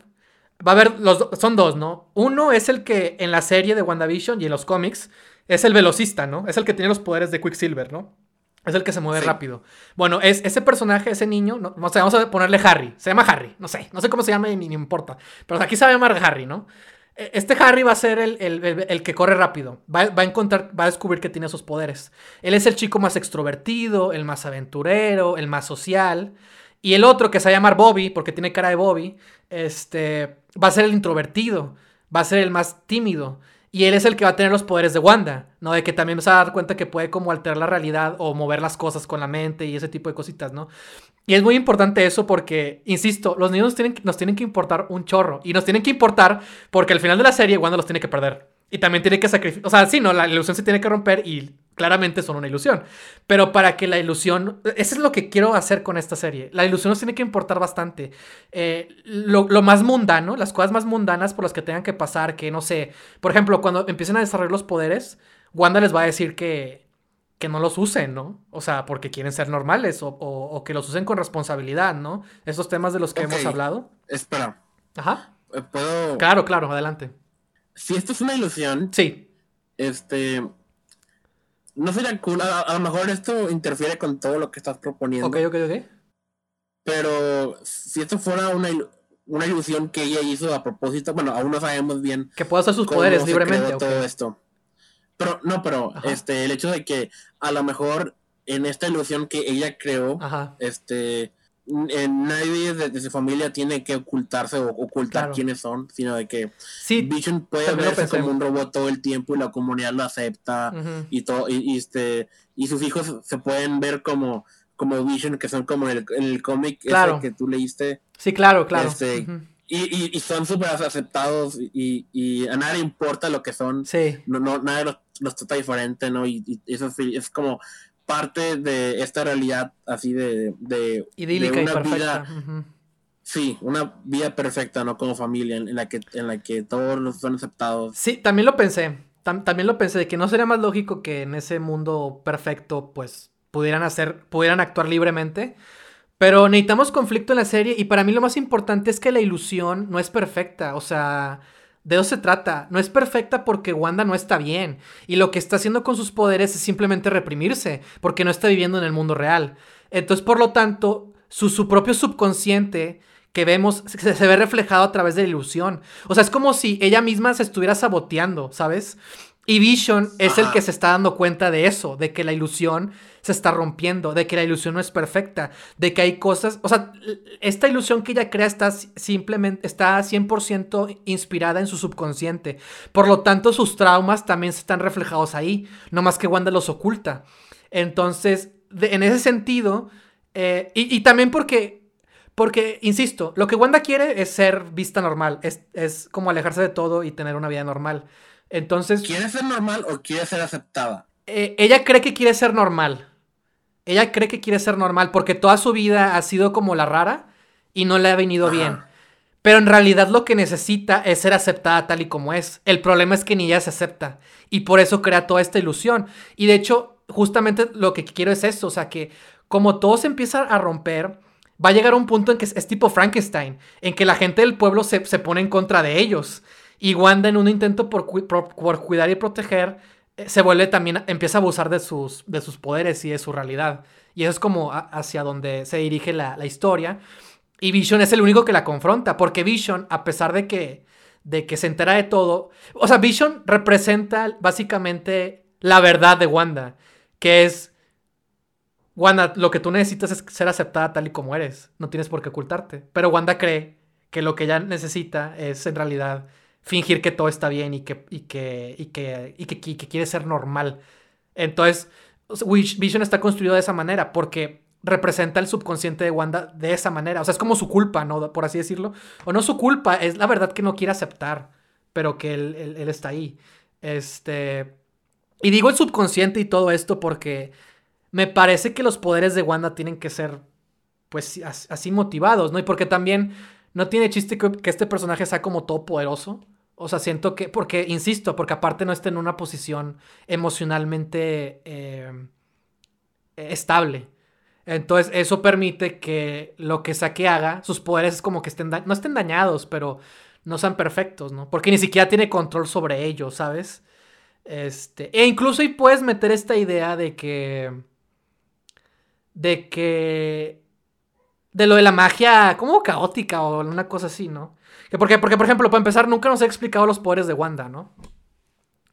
Va a haber, son dos, ¿no? Uno es el que en la serie de WandaVision y en los cómics es el velocista, ¿no? Es el que tiene los poderes de Quicksilver, ¿no? Es el que se mueve rápido. Bueno, ese personaje, ese niño, no, o sea, vamos a ponerle Harry. Se llama Harry, no sé cómo se llama ni me importa. Pero aquí se va a llamar Harry, ¿no? Este Harry va a ser el que corre rápido. Va a descubrir que tiene esos poderes. Él es el chico más extrovertido, el más aventurero, el más social. Y el otro, que se va a llamar Bobby, porque tiene cara de Bobby, va a ser el introvertido, va a ser el más tímido. Y él es el que va a tener los poderes de Wanda, ¿no? De que también se va a dar cuenta que puede como alterar la realidad o mover las cosas con la mente y ese tipo de cositas, ¿no? Y es muy importante eso porque, insisto, los niños nos tienen que importar un chorro. Y nos tienen que importar porque al final de la serie Wanda los tiene que perder. Y también tiene que sacrificar... O sea, sí, no, la ilusión se tiene que romper y claramente son una ilusión. Pero para que la ilusión... Eso es lo que quiero hacer con esta serie. La ilusión nos tiene que importar bastante. Lo más mundano, las cosas más mundanas por las que tengan que pasar, que no sé... Por ejemplo, cuando empiecen a desarrollar los poderes, Wanda les va a decir que no los usen, ¿no? O sea, porque quieren ser normales o que los usen con responsabilidad, ¿no? Esos temas de los que hemos hablado. Espera. Ajá. ¿Puedo...? Claro, adelante. Si esto es una ilusión... Sí. No sería cool. A lo mejor esto interfiere con todo lo que estás proponiendo. Ok. Pero si esto fuera una ilusión que ella hizo a propósito... Bueno, aún no sabemos bien... Que pueda usar sus poderes libremente. Okay. Todo esto. Pero ajá, el hecho de que a lo mejor en esta ilusión que ella creó, ajá, nadie de su familia tiene que ocultarse o ocultar, claro, quiénes son, sino de que sí, Vision puede verse como un robot todo el tiempo y la comunidad lo acepta, uh-huh, y todo, y sus hijos se pueden ver como Vision, que son como en el cómic, claro, ese que tú leíste. Sí, claro. Uh-huh. Y son súper aceptados y a nadie importa lo que son. Sí. No, nadie los trata diferente, ¿no? Y eso sí, es como parte de esta realidad así de idílica de una y perfecta. Vida, uh-huh. Sí, una vida perfecta, ¿no? Como familia, en la que todos son aceptados. Sí, también lo pensé. También lo pensé de que no sería más lógico que en ese mundo perfecto, pues, pudieran actuar libremente. Pero necesitamos conflicto en la serie y para mí lo más importante es que la ilusión no es perfecta, o sea, de eso se trata. No es perfecta porque Wanda no está bien y lo que está haciendo con sus poderes es simplemente reprimirse porque no está viviendo en el mundo real. Entonces, por lo tanto, su propio subconsciente que vemos se ve reflejado a través de la ilusión. O sea, es como si ella misma se estuviera saboteando, ¿sabes? Y Vision es el que se está dando cuenta de eso, de que la ilusión se está rompiendo, de que la ilusión no es perfecta, de que hay cosas... O sea, esta ilusión que ella crea está 100% inspirada en su subconsciente. Por lo tanto, sus traumas también se están reflejados ahí, no más que Wanda los oculta. Entonces, en ese sentido... Y también porque, insisto, lo que Wanda quiere es ser vista normal, es como alejarse de todo y tener una vida normal. Entonces, ¿quiere ser normal o quiere ser aceptada? Ella cree que quiere ser normal. Ella cree que quiere ser normal porque toda su vida ha sido como la rara y no le ha venido, ajá, bien. Pero en realidad lo que necesita es ser aceptada tal y como es. El problema es que ni ella se acepta y por eso crea toda esta ilusión. Y de hecho, justamente lo que quiero es esto, o sea que como todo se empieza a romper... Va a llegar un punto en que es tipo Frankenstein, en que la gente del pueblo se pone en contra de ellos. Y Wanda, en un intento por cuidar y proteger, se vuelve también, empieza a abusar de sus poderes y de su realidad. Y eso es como hacia donde se dirige la historia. Y Vision es el único que la confronta, porque Vision, a pesar de que se entera de todo... O sea, Vision representa básicamente la verdad de Wanda, que es... Wanda, lo que tú necesitas es ser aceptada tal y como eres. No tienes por qué ocultarte. Pero Wanda cree que lo que ella necesita es, en realidad, fingir que todo está bien y que quiere ser normal. Entonces, Vision está construido de esa manera porque representa el subconsciente de Wanda de esa manera. O sea, es como su culpa, ¿no? Por así decirlo. O no su culpa, es la verdad que no quiere aceptar, pero que él está ahí. Y digo el subconsciente y todo esto porque... Me parece que los poderes de Wanda tienen que ser, pues, así motivados, ¿no? Y porque también no tiene chiste que este personaje sea como todopoderoso. O sea, siento que... Porque, insisto, porque aparte no está en una posición emocionalmente estable. Entonces, eso permite que lo que sea que haga, sus poderes es como que no estén dañados, pero no sean perfectos, ¿no? Porque ni siquiera tiene control sobre ellos, ¿sabes? E incluso ahí puedes meter esta idea de que de lo de la magia como caótica o una cosa así, ¿no? Porque, por ejemplo, para empezar, nunca nos ha explicado los poderes de Wanda, ¿no?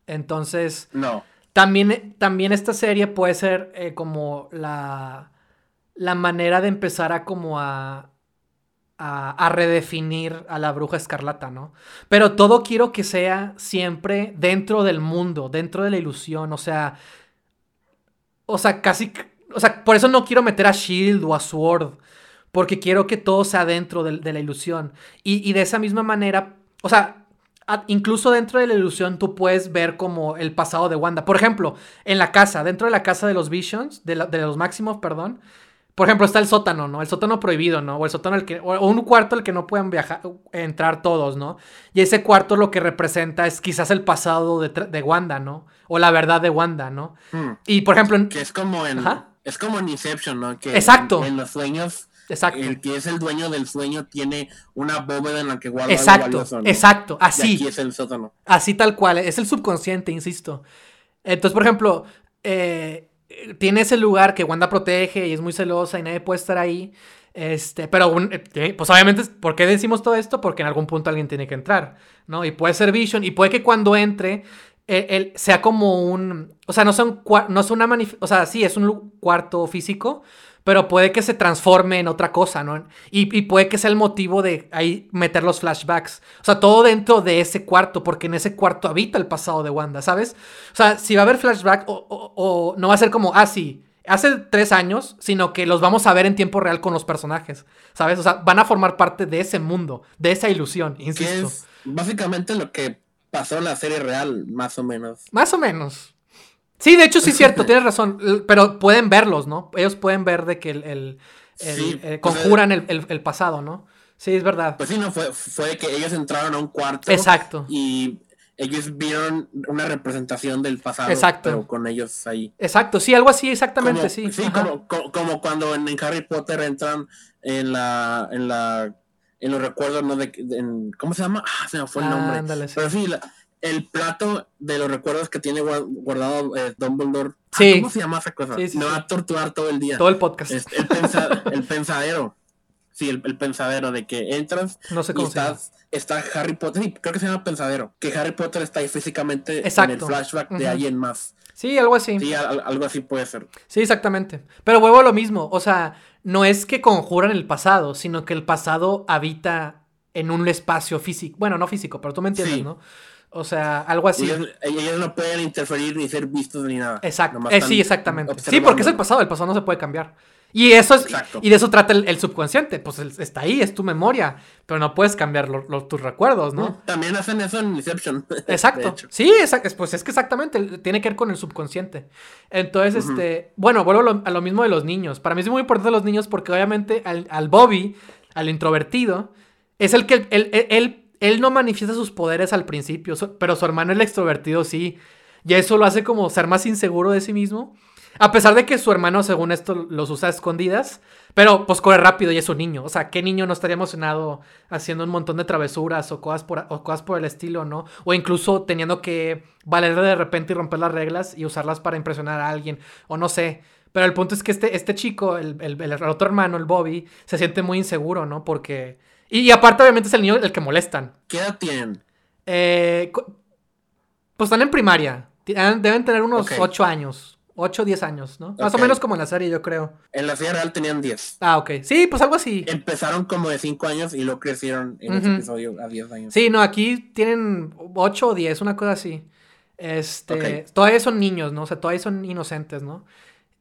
Entonces, no. También esta serie puede ser como la manera de empezar a como a a redefinir a la Bruja Escarlata, ¿no? Pero todo quiero que sea siempre dentro del mundo, dentro de la ilusión, o sea, casi, o sea, por eso no quiero meter a Shield o a Sword, porque quiero que todo sea dentro de la ilusión, y de esa misma manera, o sea, incluso dentro de la ilusión tú puedes ver como el pasado de Wanda, por ejemplo, en la casa, dentro de la casa de los Visions, de los Maximoff, perdón. Por ejemplo, está el sótano, ¿no? El sótano prohibido, ¿no? O el sótano o un cuarto al que no pueden entrar todos, ¿no? Y ese cuarto lo que representa es quizás el pasado de Wanda, ¿no? O la verdad de Wanda, ¿no? Mm. Y por ejemplo, que es como en es como en Inception, ¿no? Que exacto. En los sueños, exacto. El que es el dueño del sueño tiene una bóveda en la que guarda algo valioso, ¿no? Exacto, así. Y aquí es el sótano. Así tal cual, es el subconsciente, insisto. Entonces, por ejemplo, tiene ese lugar que Wanda protege y es muy celosa y nadie puede estar ahí. Pero, pues obviamente, ¿por qué decimos todo esto? Porque en algún punto alguien tiene que entrar, ¿no? Y puede ser Vision y puede que cuando entre, él sea como un... O sea, o sea, sí, es un cuarto físico, pero puede que se transforme en otra cosa, ¿no? Y puede que sea el motivo de ahí meter los flashbacks. O sea, todo dentro de ese cuarto, porque en ese cuarto habita el pasado de Wanda, ¿sabes? O sea, si va a haber flashbacks, o no va a ser como, sí, hace 3 años, sino que los vamos a ver en tiempo real con los personajes, ¿sabes? O sea, van a formar parte de ese mundo, de esa ilusión, insisto. Es básicamente lo que pasó en la serie real, más o menos. Más o menos. Sí, de hecho sí es cierto, tienes razón, pero pueden verlos, ¿no? Ellos pueden ver de que conjuran el pasado, ¿no? Sí, es verdad. Pues sí, no, fue que ellos entraron a un cuarto. Exacto. Y ellos vieron una representación del pasado. Exacto. Pero con ellos ahí. Exacto, sí, algo así, exactamente, como, sí. Sí, como cuando en Harry Potter entran en los recuerdos, ¿no? ¿Cómo se llama? Se me fue el nombre. Ándale, sí. Pero sí, el plato de los recuerdos que tiene guardado Dumbledore. Sí. ¿Cómo se llama esa cosa? Sí, sí, me va a torturar todo el día. Todo el podcast. El pensadero. Sí, el pensadero de que entras. No sé cómo está Harry Potter. Sí, creo que se llama pensadero. Que Harry Potter está ahí físicamente. Exacto. En el flashback de alguien más. Sí, algo así. Sí, algo así puede ser. Sí, exactamente. Pero vuelvo a lo mismo. O sea, no es que conjuran el pasado, sino que el pasado habita en un espacio físico. Bueno, no físico, pero tú me entiendes, sí, ¿no? O sea, algo así. Ellos no pueden interferir ni ser vistos ni nada. Exacto. Sí, exactamente. Sí, porque es el pasado no se puede cambiar. Y eso es, exacto, y de eso trata el subconsciente. Pues está ahí, es tu memoria, pero no puedes cambiar tus recuerdos, ¿no? También hacen eso en Inception. Exacto. Sí, pues es que exactamente, tiene que ver con el subconsciente. Entonces, bueno, vuelvo a lo mismo de los niños. Para mí es muy importante los niños porque obviamente al Bobby, al introvertido, es el que... Él no manifiesta sus poderes al principio, pero su hermano, el extrovertido, sí. Y eso lo hace como ser más inseguro de sí mismo. A pesar de que su hermano, según esto, los usa a escondidas. Pero, pues, corre rápido y es un niño. O sea, ¿qué niño no estaría emocionado haciendo un montón de travesuras o cosas por el estilo, no? O incluso teniendo que valer de repente y romper las reglas y usarlas para impresionar a alguien. O no sé. Pero el punto es que este chico, el otro hermano, el Bobby, se siente muy inseguro, ¿no? Porque... Y aparte, obviamente, es el niño el que molestan. ¿Qué edad tienen? Pues están en primaria. Deben tener unos 8 años. 8 o 10 años, ¿no? Más o menos como en la serie, yo creo. En la serie real tenían 10. Ok. Sí, pues algo así. Empezaron como de 5 años y luego crecieron en ese episodio a 10 años. Sí, no, aquí tienen 8 o 10, una cosa así. Todavía son niños, ¿no? O sea, todavía son inocentes, ¿no?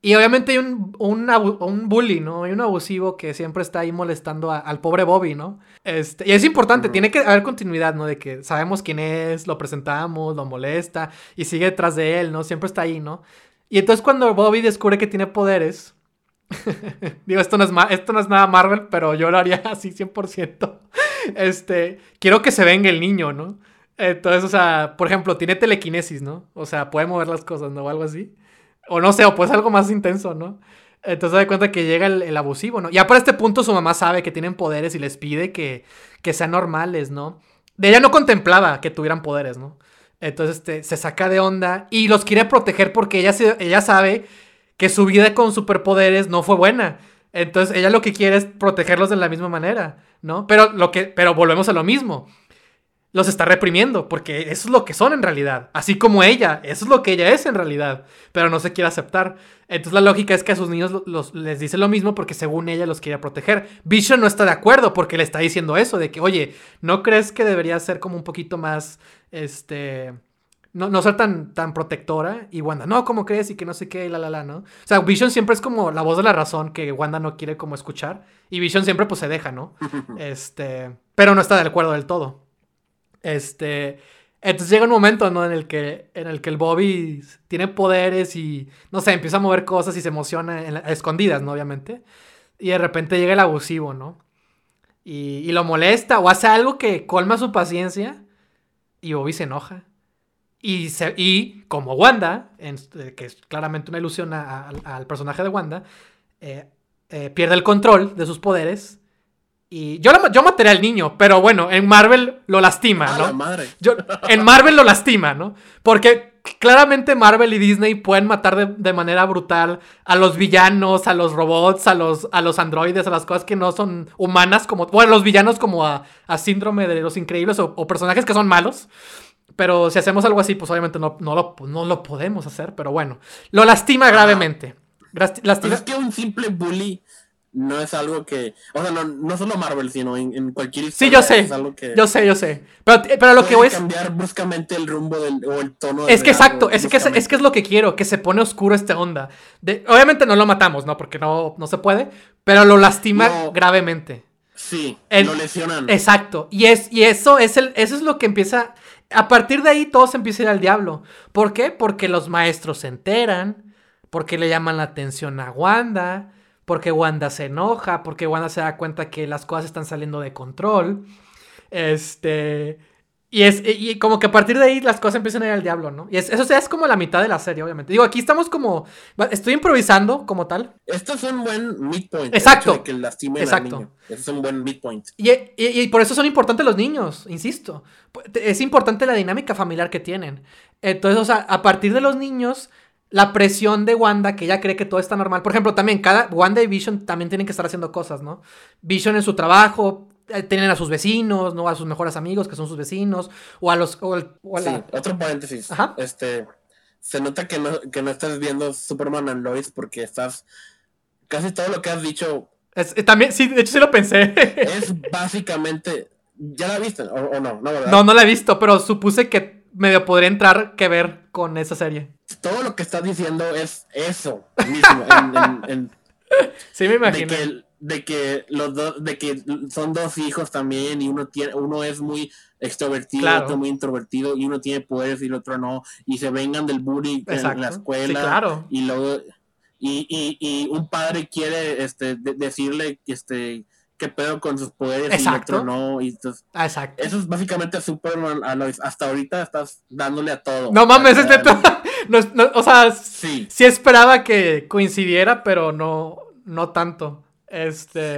Y obviamente hay un bully, ¿no? Hay un abusivo que siempre está ahí molestando al pobre Bobby, ¿no? Y es importante, tiene que haber continuidad, ¿no? De que sabemos quién es, lo presentamos, lo molesta y sigue detrás de él, ¿no? Siempre está ahí, ¿no? Y entonces cuando Bobby descubre que tiene poderes... Digo, esto no es nada Marvel, pero yo lo haría así 100%. Quiero que se vengue el niño, ¿no? Entonces, o sea, por ejemplo, tiene telequinesis, ¿no? O sea, puede mover las cosas, ¿no? O algo así. O no sé, o pues algo más intenso, ¿no? Entonces se da cuenta que llega el abusivo, ¿no? Ya para este punto su mamá sabe que tienen poderes y les pide que sean normales, ¿no? De ella no contemplaba que tuvieran poderes, ¿no? Entonces se saca de onda y los quiere proteger porque ella sabe que su vida con superpoderes no fue buena. Entonces ella lo que quiere es protegerlos de la misma manera, ¿no? Pero volvemos a lo mismo. los está reprimiendo, porque eso es lo que son en realidad, así como ella, eso es lo que ella es en realidad, pero no se quiere aceptar. Entonces la lógica es que a sus niños les dice lo mismo porque según ella los quiere proteger. Vision no está de acuerdo porque le está diciendo eso, de que, oye, ¿no crees que debería ser como un poquito más, no ser tan protectora? Y Wanda, no, ¿cómo crees? Y que no sé qué, y ¿no? O sea, Vision siempre es como la voz de la razón que Wanda no quiere como escuchar, y Vision siempre pues se deja, ¿no? Pero no está de acuerdo del todo. Entonces llega un momento, ¿no?, en el que el Bobby tiene poderes y, no sé, empieza a mover cosas y se emociona a escondidas, ¿no?, obviamente. Y de repente llega el abusivo, ¿no? Y lo molesta o hace algo que colma su paciencia y Bobby se enoja. Y como Wanda, que es claramente una ilusión al personaje de Wanda, pierde el control de sus poderes. Y yo mataré al niño, pero bueno, en Marvel lo lastima, ¿no? Madre. En Marvel lo lastima, ¿no? Porque claramente Marvel y Disney pueden matar de manera brutal a los villanos, a los robots, a los androides, a las cosas que no son humanas, como, bueno, los villanos como a Síndrome de los Increíbles o personajes que son malos. Pero si hacemos algo así, pues obviamente no lo podemos hacer, pero bueno. Lo lastima gravemente. Pero es que un simple bully... No es algo que... O sea, no solo Marvel, sino en cualquier historia. Sí, yo sé. Es algo que yo sé. Pero lo que voy es... cambiar bruscamente el rumbo o el tono. Es que exacto. Es que es lo que quiero. Que se pone oscuro esta onda. Obviamente no lo matamos, ¿no? Porque no se puede. Pero lo lastima gravemente. Sí, lo lesionan. Exacto. Y eso es lo que empieza... A partir de ahí todo se empieza a ir al diablo. ¿Por qué? Porque los maestros se enteran. Porque le llaman la atención a Wanda... Porque Wanda se enoja, porque Wanda se da cuenta que las cosas están saliendo de control. Y como que a partir de ahí las cosas empiezan a ir al diablo, ¿no? Y eso es como la mitad de la serie, obviamente. Digo, aquí estamos como... Estoy improvisando como tal. Esto es un buen midpoint. Exacto. Que lastimen exacto. Al niño. Es un buen midpoint. Y por eso son importantes los niños, insisto. Es importante la dinámica familiar que tienen. Entonces, o sea, a partir de los niños... La presión de Wanda, que ella cree que todo está normal. Por ejemplo, también Wanda y Vision también tienen que estar haciendo cosas, ¿no? Vision en su trabajo, tienen a sus vecinos, ¿no? A sus mejores amigos, que son sus vecinos, o a los... Sí, otro paréntesis. Ajá. Se nota que no estás viendo Superman and Lois porque estás... Casi todo lo que has dicho... También, sí, de hecho sí lo pensé. Es básicamente... ¿Ya la viste o no? No, ¿verdad? No la he visto, pero supuse que... medio podría entrar que ver con esa serie. Todo lo que estás diciendo es eso mismo. Sí me imagino. De que los dos, de que son dos hijos también, y uno es muy extrovertido, claro. Otro muy introvertido, y uno tiene poderes y el otro no, y se vengan del bullying en la escuela. Sí, claro. Y luego y un padre quiere decirle que qué pedo con sus poderes. Exacto. Y el otro no. Y entonces, exacto. Eso es básicamente Superman a Lois. Hasta ahorita estás dándole a todo. No mames, o sea, sí. Sí esperaba que coincidiera, pero no tanto. El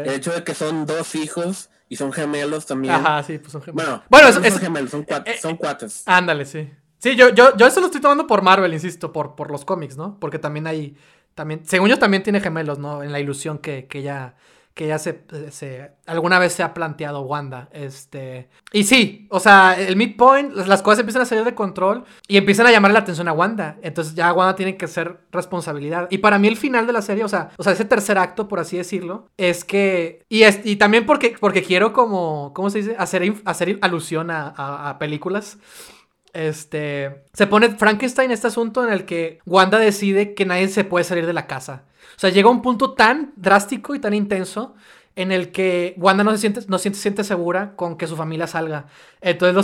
hecho de que son dos hijos y son gemelos también. Ajá, sí, pues son gemelos. Bueno, no son gemelos, son cuates. Ándale, sí. Sí, yo eso lo estoy tomando por Marvel, insisto, por los cómics, ¿no? Porque también hay... según yo también tiene gemelos, ¿no? En la ilusión que ya... que ya alguna vez se ha planteado Wanda, y sí, o sea, el midpoint, las cosas empiezan a salir de control y empiezan a llamar la atención a Wanda, entonces ya Wanda tiene que ser responsabilidad, y para mí el final de la serie, o sea ese tercer acto, por así decirlo, es que, y también porque quiero como, ¿cómo se dice? Hacer alusión a películas, se pone Frankenstein este asunto en el que Wanda decide que nadie se puede salir de la casa. O sea, llega un punto tan drástico y tan intenso en el que Wanda no se siente segura con que su familia salga. Entonces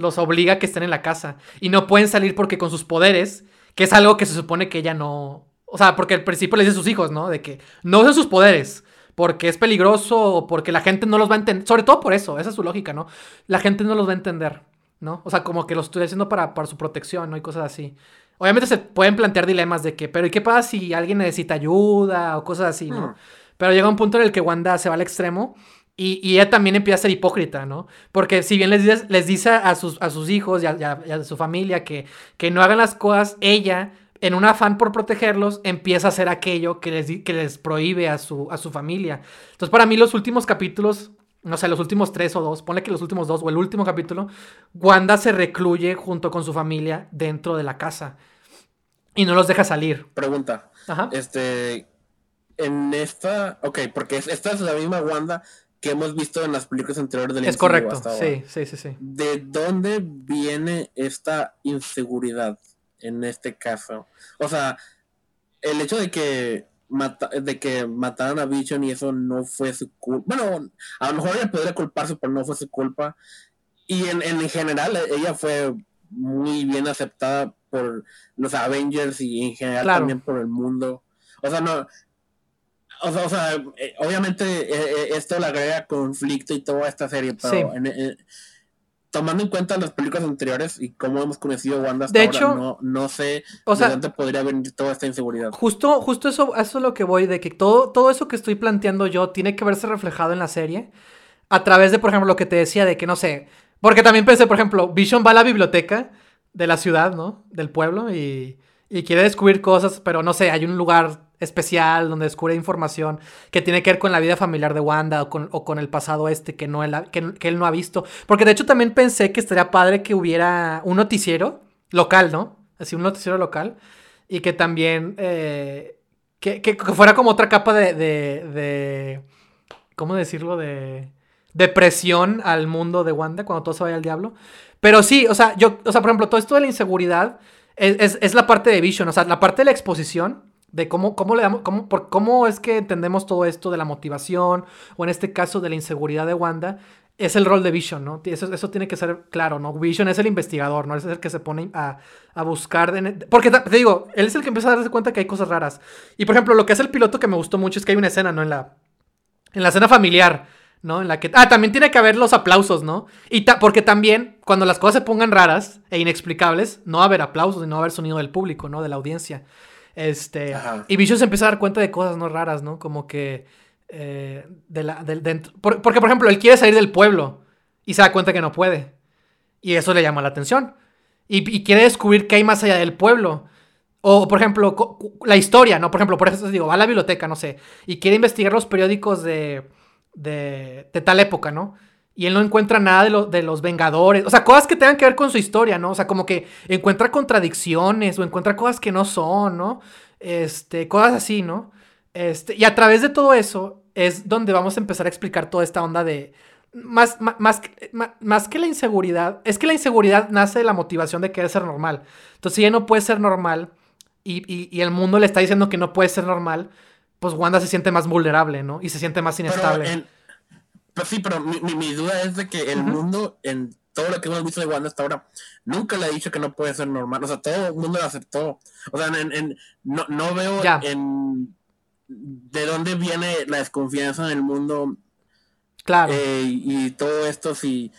los obliga a que estén en la casa. Y no pueden salir porque con sus poderes, que es algo que se supone que ella no... O sea, porque al principio le dice a sus hijos, ¿no? De que no usen sus poderes porque es peligroso o porque la gente no los va a entender. Sobre todo por eso, esa es su lógica, ¿no? La gente no los va a entender, ¿no? O sea, como que lo estoy haciendo para su protección, ¿no? Y cosas así. Obviamente se pueden plantear dilemas de que, pero ¿y qué pasa si alguien necesita ayuda? O cosas así, ¿no? Pero llega un punto en el que Wanda se va al extremo y ella también empieza a ser hipócrita, ¿no? Porque si bien les dice a sus hijos y a su familia que no hagan las cosas, ella, en un afán por protegerlos, empieza a hacer aquello que les prohíbe a su familia. Entonces, para mí, los últimos capítulos no sé, los últimos 3 o 2, ponle que los últimos 2 o el último capítulo, Wanda se recluye junto con su familia dentro de la casa y no los deja salir. Pregunta. Ajá. En esta, ok, porque esta es la misma Wanda que hemos visto en las películas anteriores del MCU. Es correcto, sí. ¿De dónde viene esta inseguridad en este caso? O sea, el hecho de que mataran a Vision y eso no fue su culpa. Bueno, a lo mejor ella podría culparse, pero no fue su culpa. Y en general, ella fue muy bien aceptada por los Avengers y en general también por el mundo. O sea, no... O sea, obviamente esto le agrega conflicto y toda esta serie, pero tomando en cuenta las películas anteriores y cómo hemos conocido a Wanda hasta de ahora, hecho, no sé de dónde podría venir toda esta inseguridad. Justo eso es lo que voy, de que todo eso que estoy planteando yo tiene que verse reflejado en la serie a través de, por ejemplo, lo que te decía de que, no sé, porque también pensé, por ejemplo, Vision va a la biblioteca de la ciudad, ¿no? Del pueblo y quiere descubrir cosas, pero no sé, hay un lugar especial donde descubre información que tiene que ver con la vida familiar de Wanda o con el pasado que no que él no ha visto. Porque de hecho también pensé que estaría padre que hubiera un noticiero local, ¿no? Así, un noticiero local. Y que también que fuera como otra capa de ¿cómo decirlo? De presión al mundo de Wanda cuando todo se vaya al diablo. Pero sí, o sea, por ejemplo, todo esto de la inseguridad es la parte de Vision, o sea, la parte de la exposición. De cómo le damos, cómo es que entendemos todo esto de la motivación, o en este caso de la inseguridad de Wanda, es el rol de Vision, ¿no? Eso tiene que ser claro, ¿no? Vision es el investigador, ¿no? Es el que se pone a buscar. Porque te digo, él es el que empieza a darse cuenta que hay cosas raras. Y por ejemplo, lo que hace el piloto que me gustó mucho es que hay una escena, ¿no? En la escena familiar, ¿no? En la que. Ah, también tiene que haber los aplausos, ¿no? Y porque también, cuando las cosas se pongan raras e inexplicables, no va a haber aplausos y no va a haber sonido del público, ¿no? De la audiencia. Y Vision se empieza a dar cuenta de cosas no raras, ¿no? Como que porque por ejemplo él quiere salir del pueblo y se da cuenta que no puede y eso le llama la atención y quiere descubrir qué hay más allá del pueblo, o por ejemplo la historia, ¿no? Por ejemplo, por eso te digo, va a la biblioteca, no sé, y quiere investigar los periódicos de tal época, ¿no? Y él no encuentra nada de los Vengadores. O sea, cosas que tengan que ver con su historia, ¿no? O sea, como que encuentra contradicciones o encuentra cosas que no son, ¿no? Cosas así, ¿no? Y a través de todo eso es donde vamos a empezar a explicar toda esta onda de... Más que la inseguridad... Es que la inseguridad nace de la motivación de querer ser normal. Entonces, si ella no puede ser normal y el mundo le está diciendo que no puede ser normal, pues Wanda se siente más vulnerable, ¿no? Y se siente más inestable. Pues sí, pero mi duda es de que el mundo, en todo lo que hemos visto de Wanda hasta ahora, nunca le ha dicho que no puede ser normal. O sea, todo el mundo lo aceptó. O sea, no veo de dónde viene la desconfianza en el mundo. Claro. Y todo esto, sí,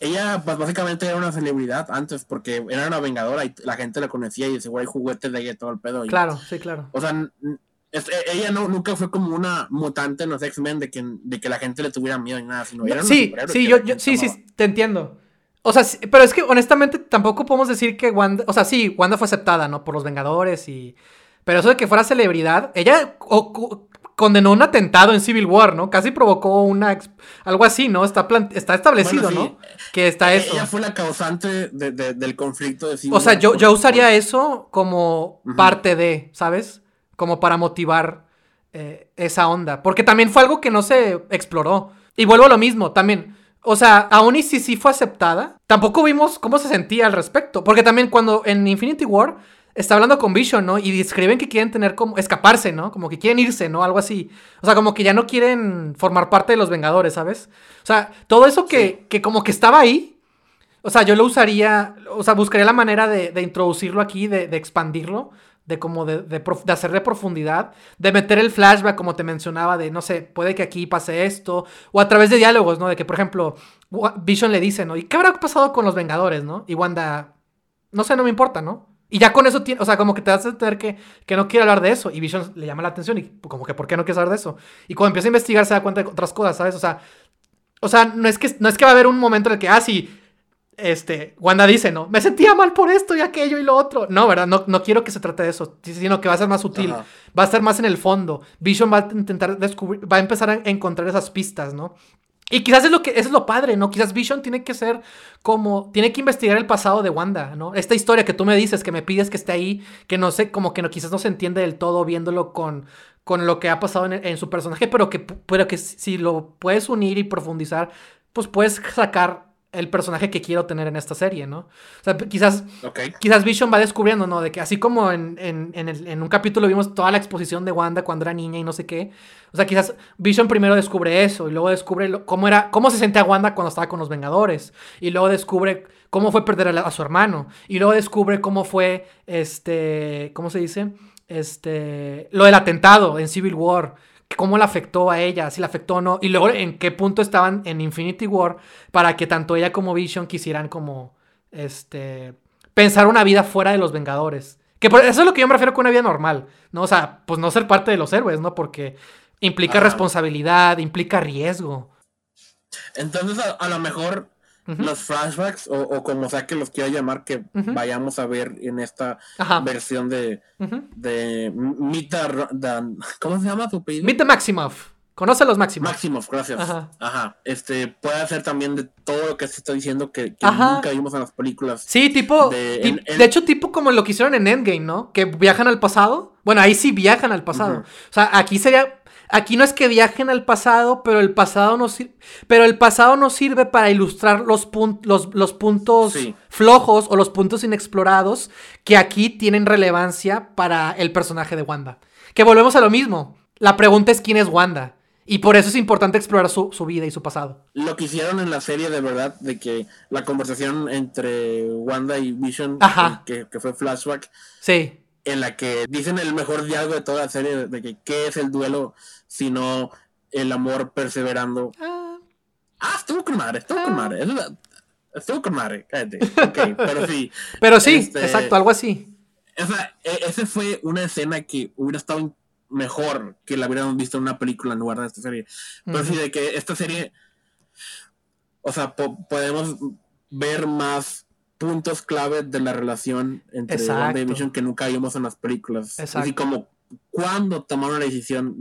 ella básicamente era una celebridad antes, porque era una vengadora y la gente la conocía y seguro hay juguetes de ella y todo el pedo. Claro. O sea... ella nunca fue como una mutante en los X-Men de que la gente le tuviera miedo y nada, sino era sí, te entiendo. O sea, sí, pero es que honestamente tampoco podemos decir que Wanda, o sea, sí, Wanda fue aceptada, ¿no? Por los Vengadores y... Pero eso de que fuera celebridad, ella condenó un atentado en Civil War, ¿no? Casi provocó algo así, ¿no? Está establecido, bueno, sí, ¿no? Que está eso. Ella fue la causante del conflicto de Civil War. O sea, yo usaría eso como parte de, ¿sabes? Como para motivar esa onda. Porque también fue algo que no se exploró. Y vuelvo a lo mismo también. O sea, aún y si sí fue aceptada, tampoco vimos cómo se sentía al respecto. Porque también cuando en Infinity War está hablando con Vision, ¿no? Y describen que quieren tener como... escaparse, ¿no? Como que quieren irse, ¿no? Algo así. O sea, como que ya no quieren formar parte de los Vengadores, ¿sabes? O sea, todo eso que como que estaba ahí. O sea, yo lo usaría... O sea, buscaría la manera de introducirlo aquí, de expandirlo. De como de hacerle profundidad, de meter el flashback, como te mencionaba, de no sé, puede que aquí pase esto, o a través de diálogos, ¿no? De que, por ejemplo, Vision le dice, ¿no? ¿Y qué habrá pasado con los Vengadores, no? Y Wanda, no sé, no me importa, ¿no? Y ya con eso, o sea, como que te das a entender que no quiere hablar de eso, y Vision le llama la atención, y como que, ¿por qué no quieres hablar de eso? Y cuando empieza a investigar se da cuenta de otras cosas, ¿sabes? O sea, no es que va a haber un momento en el que, ah, sí... Wanda dice, ¿no? Me sentía mal por esto y aquello y lo otro. No, ¿verdad? No quiero que se trate de eso, sino que va a ser más sutil. Ajá. Va a estar más en el fondo. Vision va a intentar descubrir, va a empezar a encontrar esas pistas, ¿no? Y quizás eso es lo padre, ¿no? Quizás Vision tiene que ser como... Tiene que investigar el pasado de Wanda, ¿no? Esta historia que tú me dices, que me pides que esté ahí, que no sé, como que no, quizás no se entiende del todo viéndolo con lo que ha pasado en su personaje, pero que si lo puedes unir y profundizar, pues puedes sacar el personaje que quiero tener en esta serie, ¿no? O sea, quizás Vision va descubriendo, ¿no? De que así como en un capítulo vimos toda la exposición de Wanda cuando era niña y no sé qué. O sea, quizás Vision primero descubre eso y luego descubre cómo se sentía Wanda cuando estaba con los Vengadores. Y luego descubre cómo fue perder a su hermano. Y luego descubre cómo fue, ¿cómo se dice? Lo del atentado en Civil War. Cómo la afectó a ella, si la afectó o no, y luego en qué punto estaban en Infinity War para que tanto ella como Vision quisieran como, pensar una vida fuera de los Vengadores. Que por eso es lo que yo me refiero con una vida normal, ¿no? O sea, pues no ser parte de los héroes, ¿no? Porque implica responsabilidad, implica riesgo. Entonces, a lo mejor los flashbacks, o como sea que los quiera llamar, que vayamos a ver en esta versión de Meet the... ¿Cómo se llama tu apellido? Meet the Maximoff. Conoce a los Maximoff. Maximoff, gracias. Ajá. Puede hacer también de todo lo que se está diciendo que nunca vimos en las películas. Sí, tipo... De hecho, tipo como lo que hicieron en Endgame, ¿no? Que viajan al pasado. Bueno, ahí sí viajan al pasado. O sea, aquí sería... Aquí no es que viajen al pasado, pero el pasado no sirve. Pero el pasado no sirve para ilustrar los puntos flojos o los puntos inexplorados que aquí tienen relevancia para el personaje de Wanda. Que volvemos a lo mismo. La pregunta es quién es Wanda. Y por eso es importante explorar su vida y su pasado. Lo que hicieron en la serie, de verdad, de que la conversación entre Wanda y Vision, que fue flashback. Sí. En la que dicen el mejor diálogo de toda la serie, de que qué es el duelo sino el amor perseverando. Estuvo con madre, cállate. Okay, pero sí, exacto, algo así. Esa fue una escena que hubiera estado mejor que la hubiéramos visto en una película en lugar de esta serie. Pero sí, de que esta serie, o sea, podemos ver más puntos clave de la relación entre Wanda y Vision que nunca vimos en las películas. Exacto. Así como cuando tomaron la decisión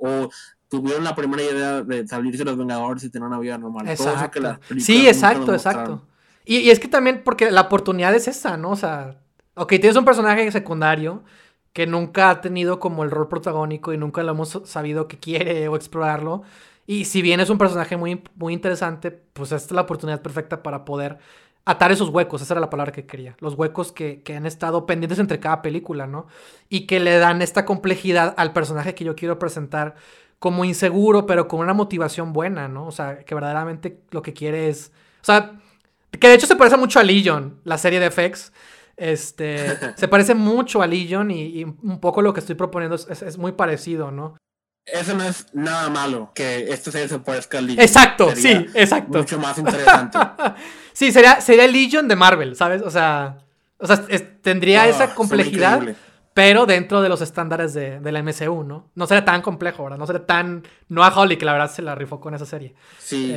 o tuvieron la primera idea de salirse los Vengadores y tener una vida normal. Exacto. Todo eso que las películas nunca. Y es que también porque la oportunidad es esa, ¿no? O sea, tienes un personaje secundario que nunca ha tenido como el rol protagónico y nunca lo hemos sabido que quiere o explorarlo. Y si bien es un personaje muy, muy interesante, pues esta es la oportunidad perfecta para poder atar esos huecos, esa era la palabra que quería. Los huecos que han estado pendientes entre cada película, ¿no? Y que le dan esta complejidad al personaje que yo quiero presentar como inseguro, pero con una motivación buena, ¿no? O sea, que verdaderamente lo que quiere es... O sea, que de hecho se parece mucho a Legion, la serie de FX. Se parece mucho a Legion y un poco lo que estoy proponiendo es muy parecido, ¿no? Eso no es nada malo, que esta serie se parezca a Legion. Exacto, sí, exacto. Mucho más interesante. Sí, sería Legion de Marvel, ¿sabes? O sea tendría esa complejidad, pero dentro de los estándares de la MCU, ¿no? No sería tan complejo, ¿verdad? No sería tan... Noah Hawley, que la verdad se la rifó con esa serie. Sí.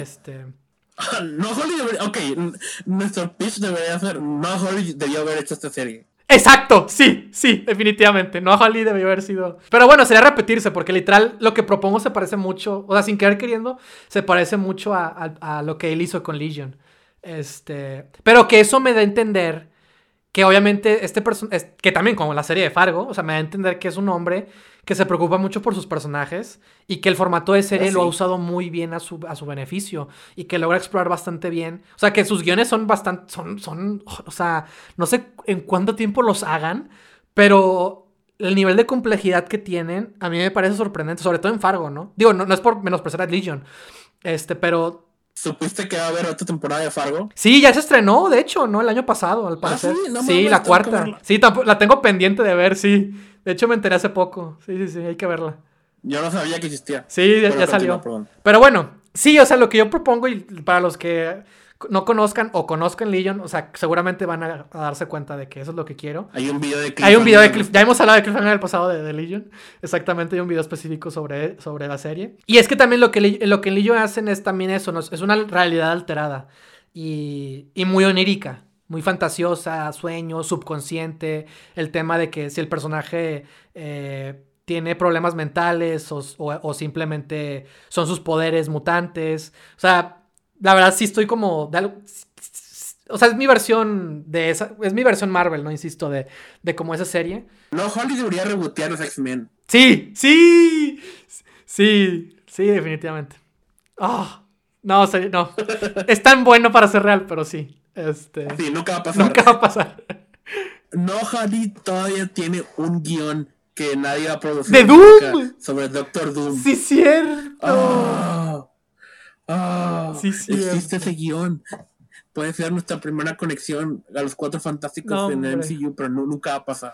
Noah Hawley debería... nuestro pitch debería ser... Noah Hawley debió haber hecho esta serie. ¡Exacto! Sí, definitivamente. Noah Hawley debió haber sido... Pero bueno, sería repetirse, porque literal lo que propongo se parece mucho... O sea, sin querer queriendo, se parece mucho a lo que él hizo con Legion. Pero que eso me da a entender que obviamente que también como la serie de Fargo, o sea, me da a entender que es un hombre que se preocupa mucho por sus personajes y que el formato de serie lo ha usado muy bien a su beneficio y que logra explorar bastante bien. O sea, que sus guiones son bastante, o sea, no sé en cuánto tiempo los hagan, pero el nivel de complejidad que tienen a mí me parece sorprendente, sobre todo en Fargo, ¿no? Digo, no es por menospreciar a Legion, pero... ¿Supiste que va a haber otra temporada de Fargo? Sí, ya se estrenó, de hecho, ¿no? El año pasado, al parecer. Sí, la cuarta. Sí, la tengo pendiente de ver, sí. De hecho, me enteré hace poco. Sí, hay que verla. Yo no sabía que existía. Sí, ya salió. Perdón. Pero bueno, sí, o sea, lo que yo propongo, y para los que no conozcan o conozcan Legion, o sea, seguramente van a darse cuenta de que eso es lo que quiero. Hay un video de Cliffhanger. Ya hemos hablado de Cliffhanger en el pasado de Legion. Exactamente, hay un video específico sobre la serie. Y es que también lo que en Legion hacen es también eso, ¿no? Es una realidad alterada. y muy onírica, muy fantasiosa, sueño, subconsciente, el tema de que si el personaje tiene problemas mentales o simplemente son sus poderes mutantes. O sea, la verdad sí estoy como... O sea, es mi versión de esa... Es mi versión Marvel, ¿no? Insisto, de como esa serie. No, Hawley debería rebotear los X-Men. ¡Sí! ¡Sí! Sí, sí, definitivamente. Oh, no, no. Es tan bueno para ser real, pero sí. Sí, nunca va a pasar. Nunca va a pasar. No, Hawley todavía tiene un guión que nadie va a producir. ¡De Doom! Sobre Doctor Doom. ¡Sí, cierto! ¡Oh! ¡Oh! ¡Sí, cierto! Existe ese guión. Puede ser nuestra primera conexión a los Cuatro Fantásticos en el MCU, pero nunca va a pasar.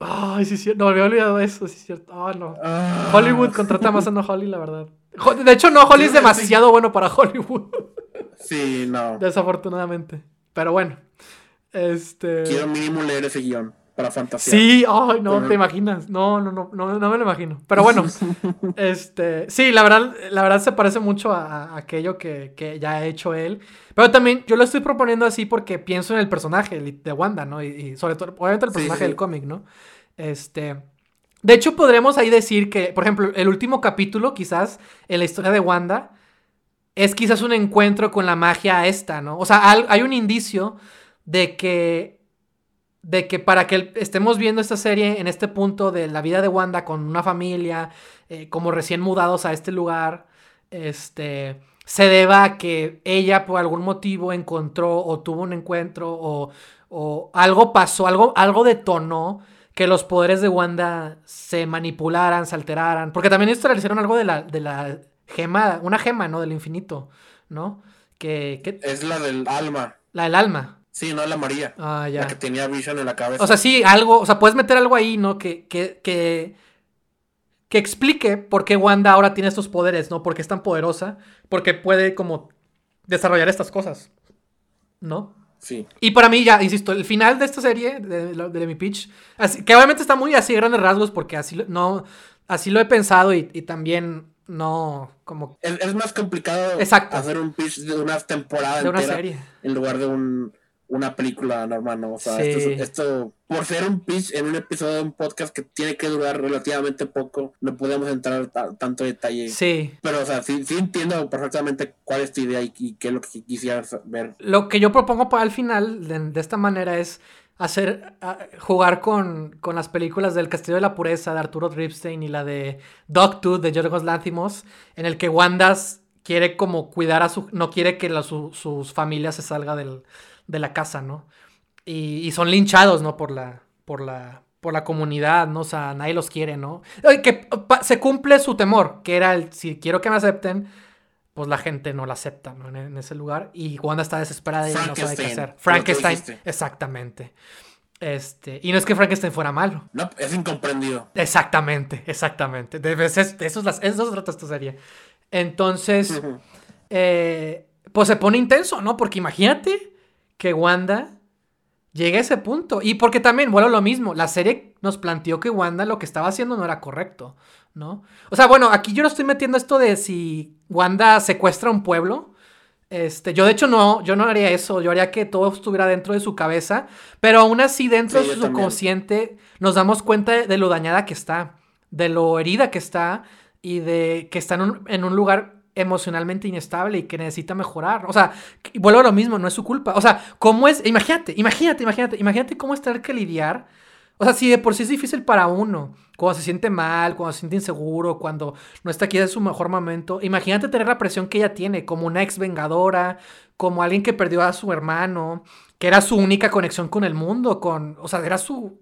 Ay, sí, cierto. No, me había olvidado eso, sí, cierto. No. Hollywood contrata más a Noah Hawley, la verdad. De hecho, Noah Hawley es demasiado bueno para Hollywood. Sí, no. Desafortunadamente. Pero bueno. Quiero mínimo leer ese guión para fantasía. Sí, ay, no, te imaginas. No me lo imagino. Pero bueno. Sí, la verdad se parece mucho a aquello que ya ha hecho él. Pero también yo lo estoy proponiendo así porque pienso en el personaje de Wanda, ¿no? Y sobre todo, obviamente, el personaje del cómic, ¿no? De hecho, podremos ahí decir que, por ejemplo, el último capítulo, quizás, en la historia de Wanda, es quizás un encuentro con la magia esta, ¿no? O sea, hay un indicio de que para que estemos viendo esta serie en este punto de la vida de Wanda con una familia, como recién mudados a este lugar, se deba a que ella por algún motivo encontró o tuvo un encuentro o algo pasó, algo detonó que los poderes de Wanda se manipularan, se alteraran. Porque también esto le hicieron algo de la gema, una gema, ¿no? Del infinito, ¿no? Que es la del alma. La del alma. Sí, no la amarilla. Ah, ya. La que tenía Vision en la cabeza. O sea, sí, algo, o sea, puedes meter algo ahí, ¿no? Que explique por qué Wanda ahora tiene estos poderes, ¿no? Porque es tan poderosa, porque puede como desarrollar estas cosas, ¿no? Sí. Y para mí, ya, insisto, el final de esta serie, de mi pitch, así, que obviamente está muy así, grandes rasgos, porque así lo he pensado y también... No, como... Es más complicado hacer un pitch de una temporada de una entera serie, en lugar de una película normal, ¿no? O sea, sí. Esto, por ser un pitch en un episodio de un podcast que tiene que durar relativamente poco, no podemos entrar tanto detalle. Sí. Pero, o sea, sí entiendo perfectamente cuál es tu idea y qué es lo que quisieras ver. Lo que yo propongo para el final, de esta manera, es jugar con las películas del Castillo de la Pureza de Arturo Ripstein y la de Dogtooth de Yorgos Lanthimos, en el que Wanda quiere como cuidar a no quiere que sus familias se salga de la casa, ¿no? Y son linchados, ¿no? Por la comunidad, ¿no? O sea, nadie los quiere, ¿no? Que se cumple su temor, que era si quiero que me acepten, pues la gente no la acepta, ¿no? En ese lugar. Y Wanda está desesperada y no sabe qué hacer. Frankenstein. Exactamente. Y no es que Frankenstein fuera malo. No, es incomprendido. Exactamente. De eso trata esta serie. Entonces, pues se pone intenso, ¿no? Porque imagínate que Wanda llegue a ese punto. Y porque también, bueno, lo mismo. La serie nos planteó que Wanda lo que estaba haciendo no era correcto, ¿no? O sea, bueno, aquí yo no estoy metiendo esto de si Wanda secuestra un pueblo. Yo de hecho yo no haría eso. Yo haría que todo estuviera dentro de su cabeza. Pero aún así, dentro de su subconsciente, nos damos cuenta de lo dañada que está, de lo herida que está, y de que está en un lugar emocionalmente inestable y que necesita mejorar. O sea, vuelvo a lo mismo, no es su culpa. O sea, ¿cómo es? Imagínate cómo es tener que lidiar. O sea, si de por sí es difícil para uno, cuando se siente mal, cuando se siente inseguro, cuando no está aquí en su mejor momento, imagínate tener la presión que ella tiene, como una ex vengadora, como alguien que perdió a su hermano, que era su única conexión con el mundo, o sea, era su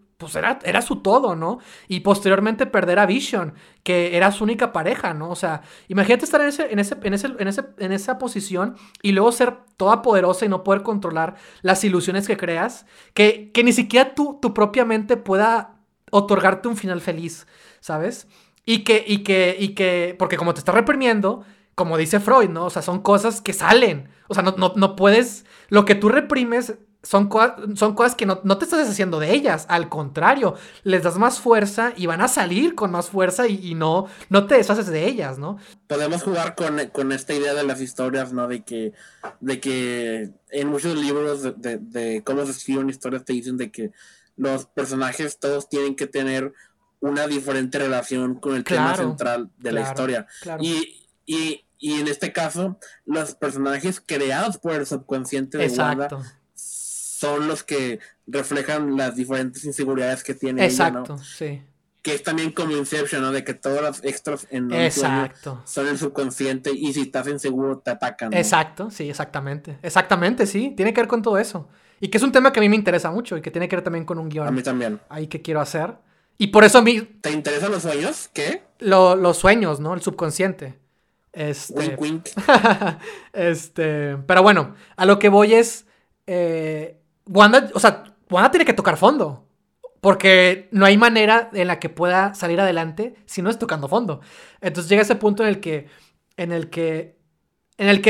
todo, ¿no? Y posteriormente perder a Vision, que era su única pareja, ¿no? O sea, imagínate estar en esa posición y luego ser toda poderosa y no poder controlar las ilusiones que creas, que ni siquiera tu propia mente pueda otorgarte un final feliz, ¿sabes? Y que porque como te está reprimiendo, como dice Freud, ¿no? O sea, son cosas que salen. O sea, no puedes... Lo que tú reprimes son cosas que no te estás deshaciendo de ellas. Al contrario, les das más fuerza y van a salir con más fuerza y no te deshaces de ellas, ¿no? Podemos jugar con esta idea de las historias, ¿no? De que en muchos libros de cómo se escriben historias te dicen de que los personajes todos tienen que tener una diferente relación con el tema central de la historia. Claro. Y en este caso, los personajes creados por el subconsciente de Wanda son los que reflejan las diferentes inseguridades que tiene ella, ¿no? Sí. Que es también como Inception, ¿no? De que todos los extras en el sueño son el subconsciente y si estás inseguro te atacan, ¿no? Exacto, sí, exactamente. Exactamente, sí. Tiene que ver con todo eso. Y que es un tema que a mí me interesa mucho y que tiene que ver también con un guión. A mí también. Ahí que quiero hacer. Y por eso a mí... ¿Te interesan los sueños? ¿Qué? Los sueños, ¿no? El subconsciente. Wink, wink. Pero bueno, a lo que voy es... Wanda, o sea, Wanda tiene que tocar fondo, porque no hay manera en la que pueda salir adelante si no es tocando fondo. Entonces llega ese punto en el que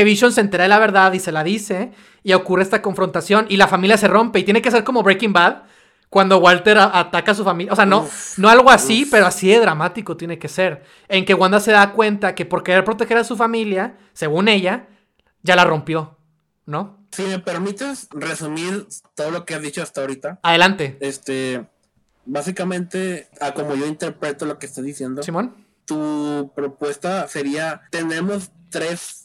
Vision se entera de la verdad y se la dice, y ocurre esta confrontación y la familia se rompe y tiene que ser como Breaking Bad cuando Walter ataca a su familia. O sea, no algo así, pero así de dramático tiene que ser, en que Wanda se da cuenta que por querer proteger a su familia, según ella, ya la rompió, ¿no? Si me permites resumir todo lo que has dicho hasta ahorita. Adelante. Básicamente, a como yo interpreto lo que estás diciendo, Simón, tu propuesta sería: tenemos tres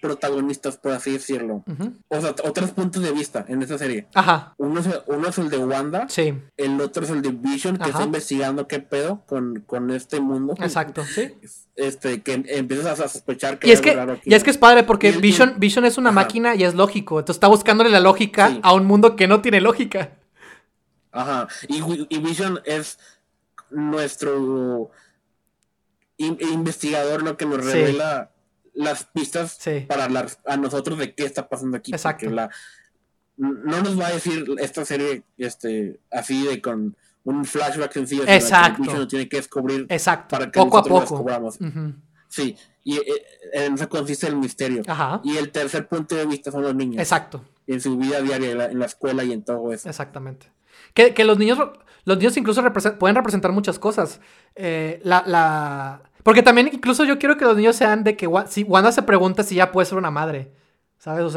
protagonistas, por así decirlo. Uh-huh. O sea, otros puntos de vista en esta serie. Ajá. Uno es el de Wanda. Sí. El otro es el de Vision, que está investigando qué pedo con este mundo. Exacto, sí. Que empiezas a sospechar que es raro aquí. Y es que es padre porque Vision es una máquina y es lógico. Entonces está buscándole la lógica a un mundo que no tiene lógica. Ajá. Y Vision es nuestro investigador, lo que nos revela las pistas para hablar a nosotros de qué está pasando aquí. Exacto. Porque no nos va a decir esta serie así de con un flashback sencillo. Exacto. Que no tiene que descubrir. Exacto. Para que poco a poco descubramos. Uh-huh. Sí. Y en eso consiste el misterio. Ajá. Y el tercer punto de vista son los niños. Exacto. En su vida diaria, en la escuela y en todo eso. Exactamente. Que los niños incluso pueden representar muchas cosas. Porque también incluso yo quiero que los niños sean de que si Wanda se pregunta si ya puede ser una madre, ¿sabes?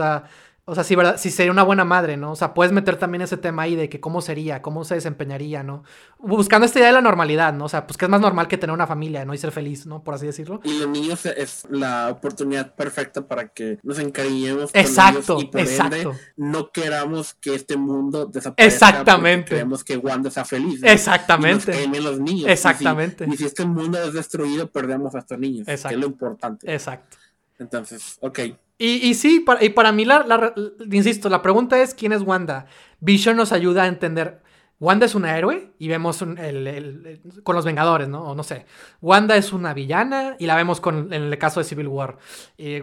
O sea, sí, ¿verdad? Si sería una buena madre, ¿no? O sea, puedes meter también ese tema ahí de que cómo sería, cómo se desempeñaría, ¿no? Buscando esta idea de la normalidad, ¿no? O sea, pues que es más normal que tener una familia, ¿no? Y ser feliz, ¿no? Por así decirlo. Y los niños es la oportunidad perfecta para que nos encariñemos con ellos y por ende no queramos que este mundo desaparezca. Exactamente. Queremos que Wanda sea feliz, ¿no? Exactamente. Y nos quemen los niños. Exactamente. Y si este mundo es destruido, perdemos a estos niños. Exacto. Que es lo importante. Exacto. Entonces, ok. Y sí, para mí, insisto, la pregunta es: ¿quién es Wanda? Vision nos ayuda a entender. Wanda es una héroe y vemos con los Vengadores, ¿no? O no sé. Wanda es una villana y la vemos en el caso de Civil War.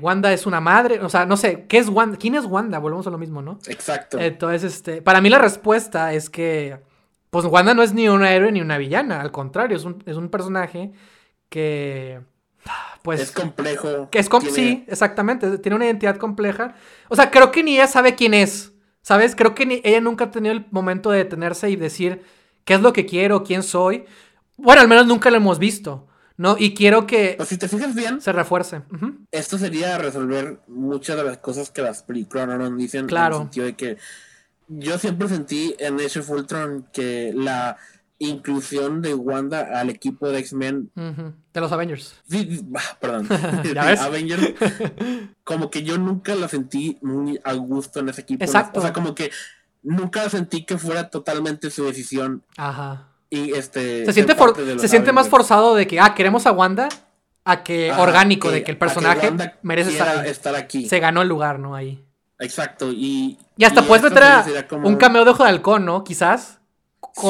Wanda es una madre, o sea, no sé. ¿Qué es Wanda? ¿Quién es Wanda? Volvemos a lo mismo, ¿no? Exacto. Entonces, para mí la respuesta es que, pues, Wanda no es ni una héroe ni una villana. Al contrario, es un personaje que... Pues, es complejo. Sí, exactamente. Tiene una identidad compleja. O sea, creo que ni ella sabe quién es, ¿sabes? Creo que ni ella nunca ha tenido el momento de detenerse y decir qué es lo que quiero, quién soy. Bueno, al menos nunca lo hemos visto, ¿no? Y quiero que... Pues si te fijas bien... Se refuerce. Uh-huh. Esto sería resolver muchas de las cosas que las películas no nos dicen. Claro. En el sentido de que yo siempre sentí en Age of Ultron que la... inclusión de Wanda al equipo de X-Men. Uh-huh. De los Avengers. Sí, perdón. ¿Ya ves? Avengers. Como que yo nunca la sentí muy a gusto en ese equipo. Exacto. O sea, como que nunca sentí que fuera totalmente su decisión. Ajá. Y se siente más forzado de que queremos a Wanda a que orgánico, de que el personaje merece estar aquí. Se ganó el lugar, ¿no? Ahí. Exacto. Y hasta puedes meter un cameo de Ojo de Halcón, ¿no? Quizás.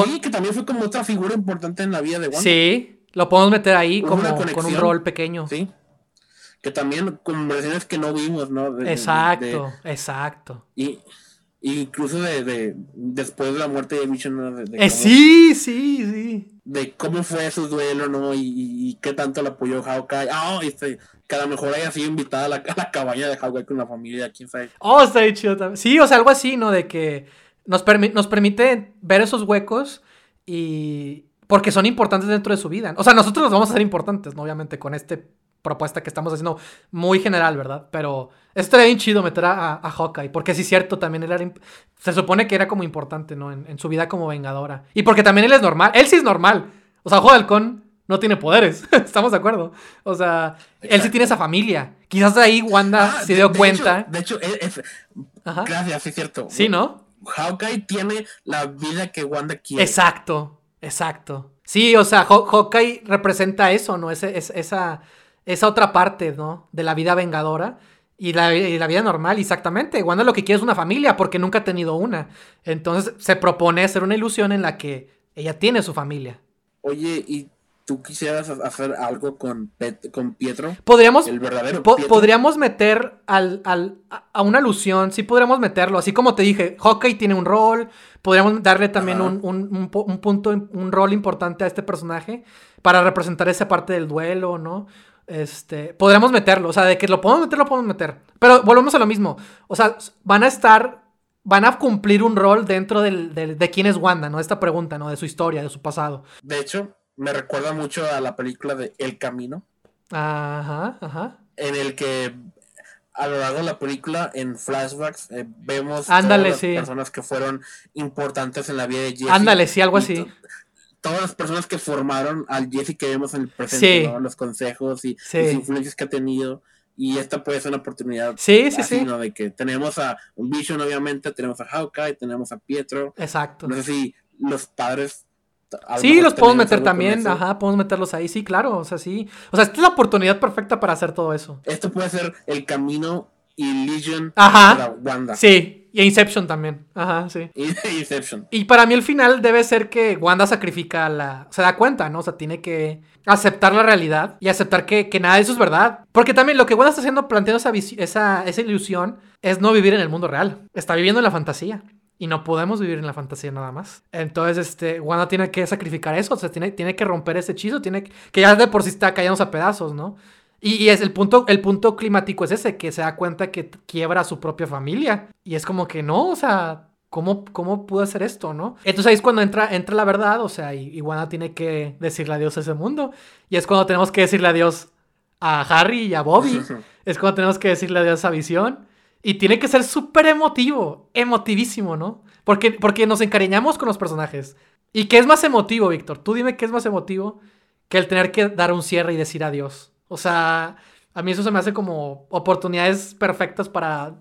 Sí, que también fue como otra figura importante en la vida de Wanda. Sí, lo podemos meter ahí con un rol pequeño. Sí, que también conversaciones que no vimos, ¿no? Exacto. Y incluso después de la muerte de Vision, ¿no? Sí. De cómo fue su duelo, ¿no? Y qué tanto le apoyó Hawkeye. Que a lo mejor haya sido invitada a la cabaña de Hawkeye con la familia, quién sabe. Está chido también. Sí, o sea, algo así, ¿no? De que... nos permite ver esos huecos y... porque son importantes dentro de su vida. O sea, nosotros los vamos a hacer importantes, ¿no? Obviamente, con esta propuesta que estamos haciendo muy general, ¿verdad? Pero estaría bien chido meter a Hawkeye, porque sí es cierto, también él era se supone que era como importante, ¿no? En su vida como vengadora. Y porque también él es normal. Él sí es normal. O sea, Ojo de Halcón no tiene poderes. Estamos de acuerdo. O sea, exacto. Él sí tiene esa familia. Quizás de ahí Wanda se dio cuenta. De hecho, ajá. Gracias, sí es cierto. Sí, ¿no? Hawkeye tiene la vida que Wanda quiere. Exacto. Sí, o sea, Hawkeye representa eso, ¿no? Esa otra parte, ¿no? De la vida vengadora y la vida normal, exactamente. Wanda lo que quiere es una familia porque nunca ha tenido una. Entonces se propone hacer una ilusión en la que ella tiene su familia. Oye, ¿y tú quisieras hacer algo con Pietro? Podríamos meter a una alusión, sí podríamos meterlo. Así como te dije, Hawkeye tiene un rol... Podríamos darle también un punto, un rol importante a este personaje para representar esa parte del duelo, ¿no? Podríamos meterlo, o sea, de que lo podemos meter. Pero volvemos a lo mismo. O sea, van a cumplir un rol dentro de quién es Wanda, ¿no? Esta pregunta, ¿no? De su historia, de su pasado. De hecho, me recuerda mucho a la película de El Camino. Ajá. En el que... a lo largo de la película, en flashbacks, vemos todas las personas que fueron importantes en la vida de Jesse. Ándale, sí, algo así. Todas las personas que formaron al Jesse que vemos en el presente, sí. ¿No? Los consejos y las influencias que ha tenido. Y esta puede ser una oportunidad. Sí. ¿No? De que tenemos a Vision, obviamente, tenemos a Hawkeye, tenemos a Pietro. Exacto. No sé si los padres... Sí, los podemos meter también, podemos meterlos ahí, sí, claro, o sea, sí. O sea, esta es la oportunidad perfecta para hacer todo eso. Esto puede ser El Camino y Legion para Wanda. Sí, y Inception también, sí. Inception. Y para mí el final debe ser que Wanda sacrifica se da cuenta, ¿no? O sea, tiene que aceptar la realidad y aceptar que nada de eso es verdad. Porque también lo que Wanda está haciendo planteando esa ilusión es no vivir en el mundo real. Está viviendo en la fantasía. Y no podemos vivir en la fantasía nada más. Entonces, Wanda tiene que sacrificar eso. O sea, tiene que romper ese hechizo. Que ya de por sí está cayéndose a pedazos, ¿no? Y es el punto climático es ese. Que se da cuenta que quiebra a su propia familia. Y es como que no, o sea... ¿Cómo pudo hacer esto, no? Entonces ahí es cuando entra la verdad. O sea, y Wanda tiene que decirle adiós a ese mundo. Y es cuando tenemos que decirle adiós a Harry y a Bobby. Es cuando tenemos que decirle adiós a Visión. Y tiene que ser súper emotivísimo, ¿no? Porque nos encariñamos con los personajes. ¿Y qué es más emotivo, Víctor? Tú dime qué es más emotivo que el tener que dar un cierre y decir adiós. O sea, a mí eso se me hace como oportunidades perfectas para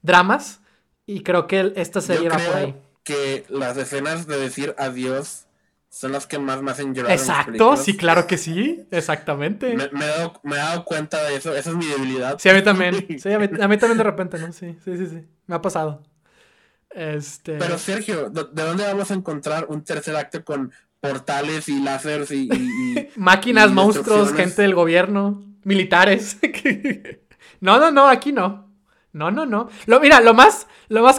dramas. Y creo que esta serie va por ahí. Que las escenas de decir adiós... son las que más me hacen llorar. Exacto, sí, claro que sí, exactamente. Me he dado cuenta de eso, esa es mi debilidad. Sí, a mí también, a mí también de repente, ¿no? Sí, me ha pasado. Pero Sergio, ¿de dónde vamos a encontrar un tercer acto con portales y láseres y máquinas, y monstruos, gente del gobierno, militares? No, aquí no. No. Mira, lo más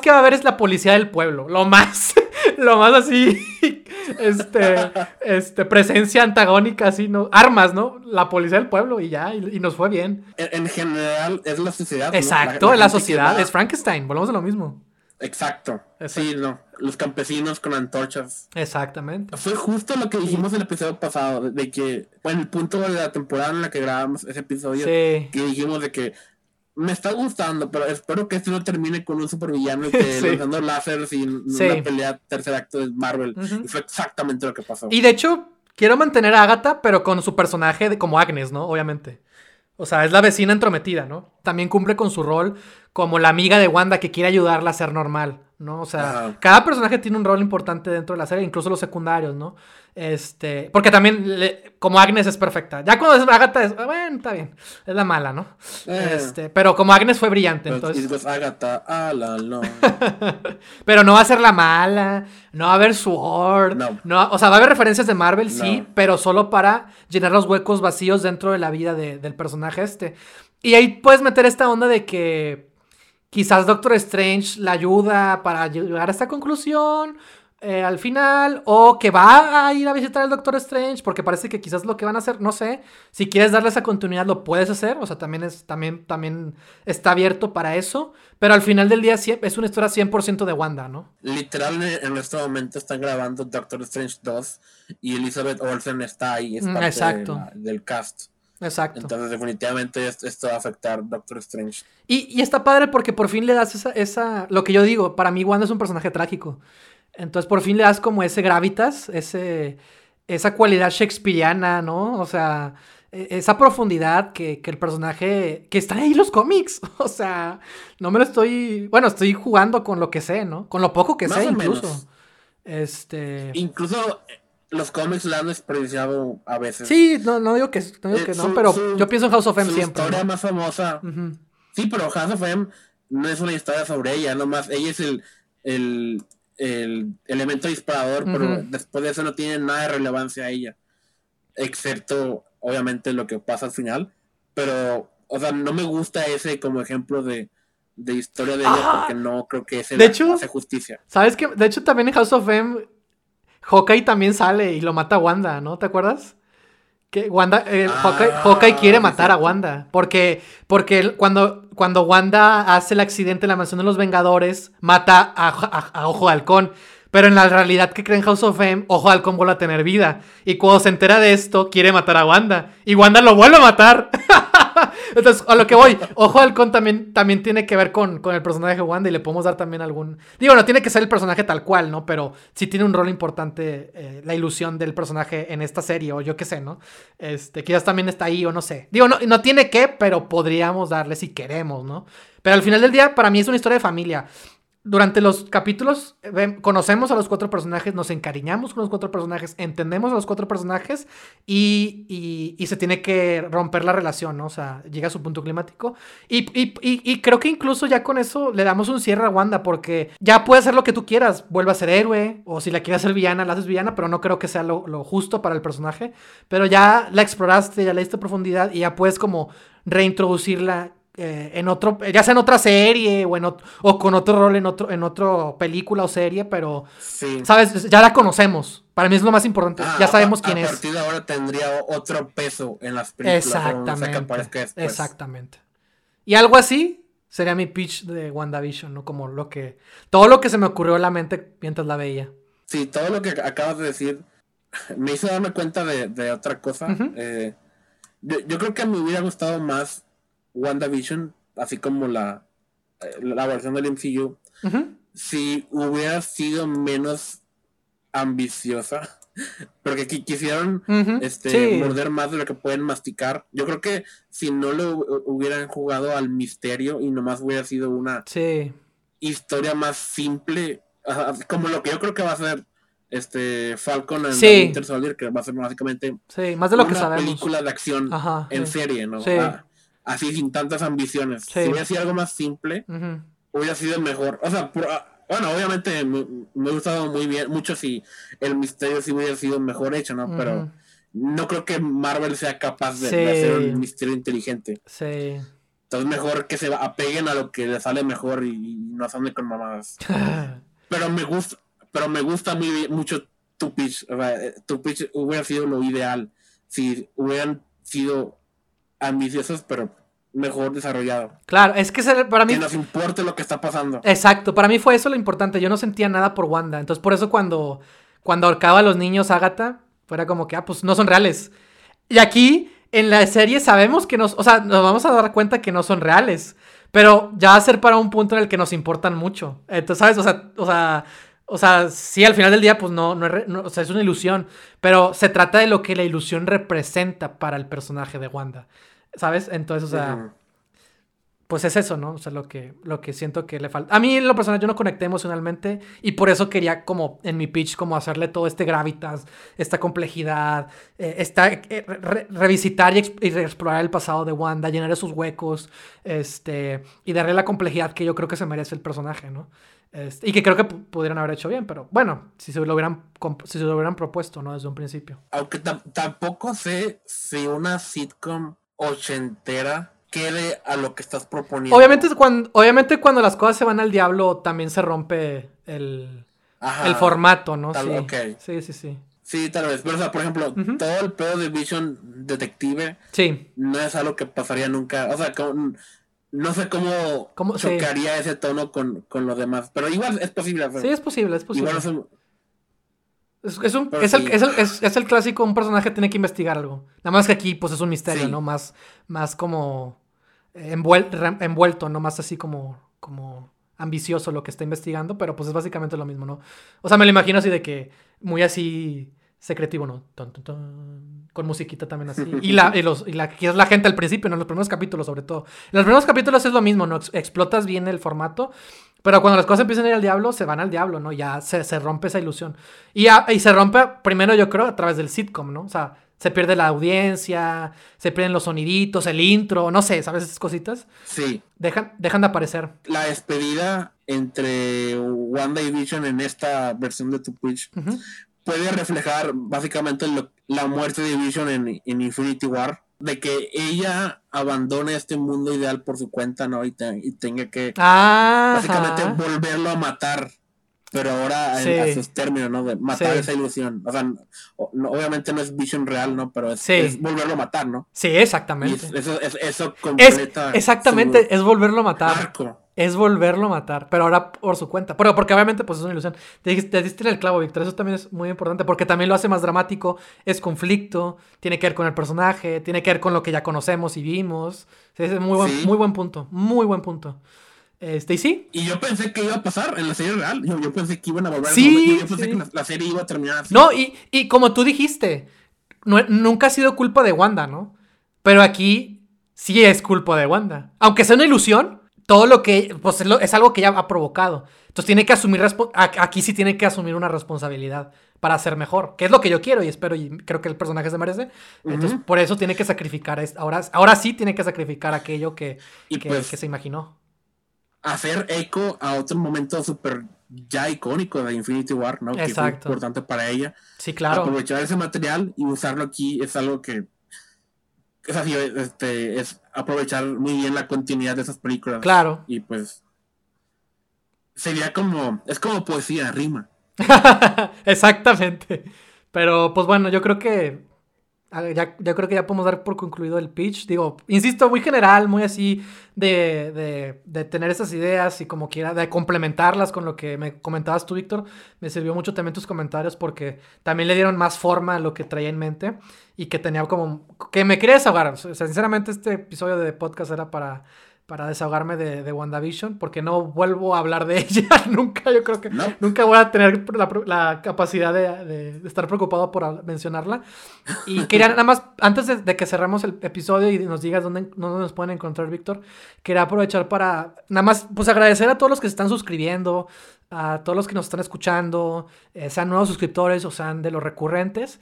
que va a haber es la policía del pueblo, lo más así, presencia antagónica, así, ¿no? Armas, ¿no? La policía del pueblo y ya, y nos fue bien. En general, es la sociedad, ¿no? Exacto, la sociedad, es Frankenstein, volvemos a lo mismo. Exacto. Sí, no, los campesinos con antorchas. Exactamente. Fue justo lo que dijimos en el episodio pasado, de que, bueno, el punto de la temporada en la que grabamos ese episodio, que dijimos de que, me está gustando, pero espero que esto no termine con un supervillano que lanzando láseres y una pelea tercer acto de Marvel. Uh-huh. Y fue exactamente lo que pasó. Y de hecho, quiero mantener a Agatha, pero con su personaje como Agnes, ¿no? Obviamente. O sea, es la vecina entrometida, ¿no? También cumple con su rol como la amiga de Wanda que quiere ayudarla a ser normal, ¿no? O sea, cada personaje tiene un rol importante dentro de la serie, incluso los secundarios, ¿no? Porque también como Agnes es perfecta. Ya cuando es Agatha es, bueno, está bien. Es la mala, ¿no? Pero como Agnes fue brillante, entonces. Agatha, pero no va a ser la mala, no va a haber Sword, no, o sea, va a haber referencias de Marvel, sí, pero solo para llenar los huecos vacíos dentro de la vida del personaje este. Y ahí puedes meter esta onda de que quizás Doctor Strange la ayuda para llegar a esta conclusión. al final, o que va a ir a visitar al Doctor Strange, porque parece que quizás lo que van a hacer, no sé, si quieres darle esa continuidad lo puedes hacer, o sea, también está abierto para eso, pero al final del día es una historia 100% de Wanda, ¿no? Literal, en este momento están grabando Doctor Strange 2 y Elizabeth Olsen está ahí, es parte del cast. Exacto. Entonces definitivamente esto va a afectar a Doctor Strange. Y está padre porque por fin le das esa... Lo que yo digo, para mí Wanda es un personaje trágico. Entonces por fin le das como ese gravitas, esa cualidad shakespeariana, ¿no? O sea, esa profundidad que el personaje... Que están ahí los cómics. O sea, no me lo estoy... Bueno, estoy jugando con lo que sé, ¿no? Con lo poco que más sé incluso. Menos. Incluso... Los cómics la han desperdiciado a veces. Sí, no digo que no, pero yo pienso en House of M siempre. La historia más famosa. Uh-huh. Sí, pero House of M no es una historia sobre ella, nomás. Ella es el elemento disparador, uh-huh, pero después de eso no tiene nada de relevancia a ella. Excepto, obviamente, lo que pasa al final. Pero, o sea, no me gusta ese como ejemplo de historia de ella, porque no creo que ese hace justicia. ¿Sabes qué? De hecho, también en House of M... Hawkeye también sale y lo mata a Wanda, ¿no? ¿Te acuerdas? Que Wanda, Hawkeye quiere matar a Wanda. Porque cuando Wanda hace el accidente en la mansión de los Vengadores, mata a Ojo de Halcón. Pero en la realidad que creen House of M, Ojo de Halcón vuelve a tener vida. Y cuando se entera de esto, quiere matar a Wanda. Y Wanda lo vuelve a matar. Entonces, a lo que voy, Ojo de Halcón también tiene que ver con el personaje de Wanda, y le podemos dar también algún... Digo, no tiene que ser el personaje tal cual, ¿no? Pero sí tiene un rol importante la ilusión del personaje en esta serie, o yo qué sé, ¿no? Quizás también está ahí, o no sé. Digo, no tiene que, pero podríamos darle si queremos, ¿no? Pero al final del día, para mí es una historia de familia. Durante los capítulos conocemos a los cuatro personajes, nos encariñamos con los cuatro personajes, entendemos a los cuatro personajes y se tiene que romper la relación, ¿no? O sea, llega a su punto climático. Y creo que incluso ya con eso le damos un cierre a Wanda, porque ya puede hacer lo que tú quieras. Vuelve a ser héroe, o si la quieres hacer villana, la haces villana, pero no creo que sea lo justo para el personaje. Pero ya la exploraste, ya le diste profundidad y ya puedes como reintroducirla en otro, ya sea en otra serie o con otro rol en otro película o serie, pero sí, sabes, ya la conocemos. Para mí es lo más importante, ya sabemos quién es. A partir de ahora tendría otro peso en las películas. Exactamente. Y algo así sería mi pitch de WandaVision, ¿no? Como todo lo que se me ocurrió en la mente mientras la veía. Sí, todo lo que acabas de decir me hizo darme cuenta de otra cosa. Uh-huh. Yo creo que me hubiera gustado más WandaVision, así como la versión del MCU, uh-huh, si hubiera sido menos ambiciosa, porque aquí quisieron, uh-huh, morder más de lo que pueden masticar. Yo creo que si no lo hubieran jugado al misterio y nomás hubiera sido una historia más simple, como lo que yo creo que va a ser Falcon and the Winter Soldier, que va a ser básicamente más de lo que sabemos, una película de acción en serie, ¿no? Sí. Así, sin tantas ambiciones. Sí. Si hubiera sido algo más simple, uh-huh, hubiera sido mejor. O sea, obviamente me ha gustado muy bien, mucho si el misterio sí hubiera sido mejor hecho, ¿no? Uh-huh. Pero no creo que Marvel sea capaz de hacer un misterio inteligente. Sí. Entonces mejor que se apeguen a lo que les sale mejor y no se anden con mamadas. pero me gusta muy bien, mucho tu pitch. O sea, tu pitch hubiera sido lo ideal si hubieran sido ambiciosos, pero mejor desarrollado. Claro, es que para mí... Que nos importe lo que está pasando. Exacto, para mí fue eso lo importante. Yo no sentía nada por Wanda. Entonces, por eso cuando ahorcaba a los niños Agatha, fuera como que, pues no son reales. Y aquí, en la serie, sabemos que nos... O sea, nos vamos a dar cuenta que no son reales. Pero ya va a ser para un punto en el que nos importan mucho. Entonces, ¿sabes? O sea, sí, al final del día, pues no, o sea, es una ilusión, pero se trata de lo que la ilusión representa para el personaje de Wanda, ¿sabes? Entonces, o sea, pues es eso, ¿no? O sea, lo que siento que le falta. A mí, en lo personal, yo no conecté emocionalmente y por eso quería, como, en mi pitch, como hacerle todo este gravitas, esta complejidad, revisitar y explorar el pasado de Wanda, llenar esos huecos, y darle la complejidad que yo creo que se merece el personaje, ¿no? Y que creo que pudieran haber hecho bien, pero bueno, si se lo hubieran propuesto, ¿no? Desde un principio. Aunque tampoco sé si una sitcom ochentera quede a lo que estás proponiendo. Obviamente cuando las cosas se van al diablo, también se rompe el... Ajá, el formato, ¿no? Sí. Okay. Sí. Sí, tal vez. Pero, o sea, por ejemplo, todo el pedo de Vision detective no es algo que pasaría nunca. O sea, no sé cómo chocaría ese tono con los demás. Pero igual es posible. Pero... Sí, es posible. Igual es el clásico, un personaje tiene que investigar algo. Nada más que aquí, pues, es un misterio, ¿no? Más como envuelto, ¿no? Más así como ambicioso lo que está investigando, pero pues es básicamente lo mismo, ¿no? O sea, me lo imagino así de que muy así secretivo, ¿no? Ton, ton, ton, con musiquita también así. Y la gente al principio, ¿no? En los primeros capítulos, sobre todo. En los primeros capítulos es lo mismo, ¿no? Explotas bien el formato, pero cuando las cosas empiezan a ir al diablo, se van al diablo, ¿no? Ya se rompe esa ilusión. Y se rompe, primero yo creo, a través del sitcom, ¿no? O sea, se pierde la audiencia, se pierden los soniditos, el intro, no sé, ¿sabes? Esas cositas. Sí. Dejan de aparecer. La despedida entre Wanda y Vision en esta versión de Twitch puede reflejar básicamente la muerte de Vision en Infinity War. De que ella abandone este mundo ideal por su cuenta, ¿no? Y tenga que básicamente volverlo a matar. Pero ahora a sus términos, ¿no? De matar esa ilusión. O sea, no, obviamente no es Vision real, ¿no? Pero es volverlo a matar, ¿no? Sí, exactamente. Eso completa. Exactamente, es volverlo a matar. Arco. Es volverlo a matar, pero ahora por su cuenta. Pero porque obviamente pues es una ilusión. Te diste el clavo, Víctor. Eso también es muy importante porque también lo hace más dramático. Es conflicto, tiene que ver con el personaje, tiene que ver con lo que ya conocemos y vimos. Es muy buen punto. ¿Sí? Y yo pensé que iba a pasar en la serie real. Yo pensé que iban a volver. Yo pensé que la serie iba a terminar así. No, y como tú dijiste, nunca ha sido culpa de Wanda, ¿no? Pero aquí sí es culpa de Wanda. Aunque sea una ilusión, todo lo que... pues es algo que ya ha provocado. Entonces tiene que asumir... aquí sí tiene que asumir una responsabilidad para hacer mejor. Que es lo que yo quiero y espero y creo que el personaje se merece. Entonces, por eso tiene que sacrificar... Ahora sí tiene que sacrificar aquello que se imaginó. Hacer eco a otro momento súper ya icónico de Infinity War, ¿no? Exacto. Que fue importante para ella. Sí, claro. Aprovechar ese material y usarlo aquí es algo que... Es así, es aprovechar muy bien la continuidad de esas películas. Claro. Y pues... sería como... es como poesía, rima. Exactamente. Pero pues bueno, yo creo que... ya creo que ya podemos dar por concluido el pitch. Digo, insisto, muy general, muy así de tener esas ideas y como quiera, de complementarlas con lo que me comentabas tú, Víctor. Me sirvió mucho también tus comentarios porque también le dieron más forma a lo que traía en mente y que tenía como... que me quería desahogar. O sea, sinceramente este episodio de podcast era para desahogarme de WandaVision porque no vuelvo a hablar de ella nunca. Yo creo que nunca voy a tener la capacidad de estar preocupado por mencionarla. Y quería nada más, antes de que cerremos el episodio y nos digas dónde nos pueden encontrar, Víctor, quería aprovechar para nada más pues agradecer a todos los que se están suscribiendo, a todos los que nos están escuchando, sean nuevos suscriptores o sean de los recurrentes.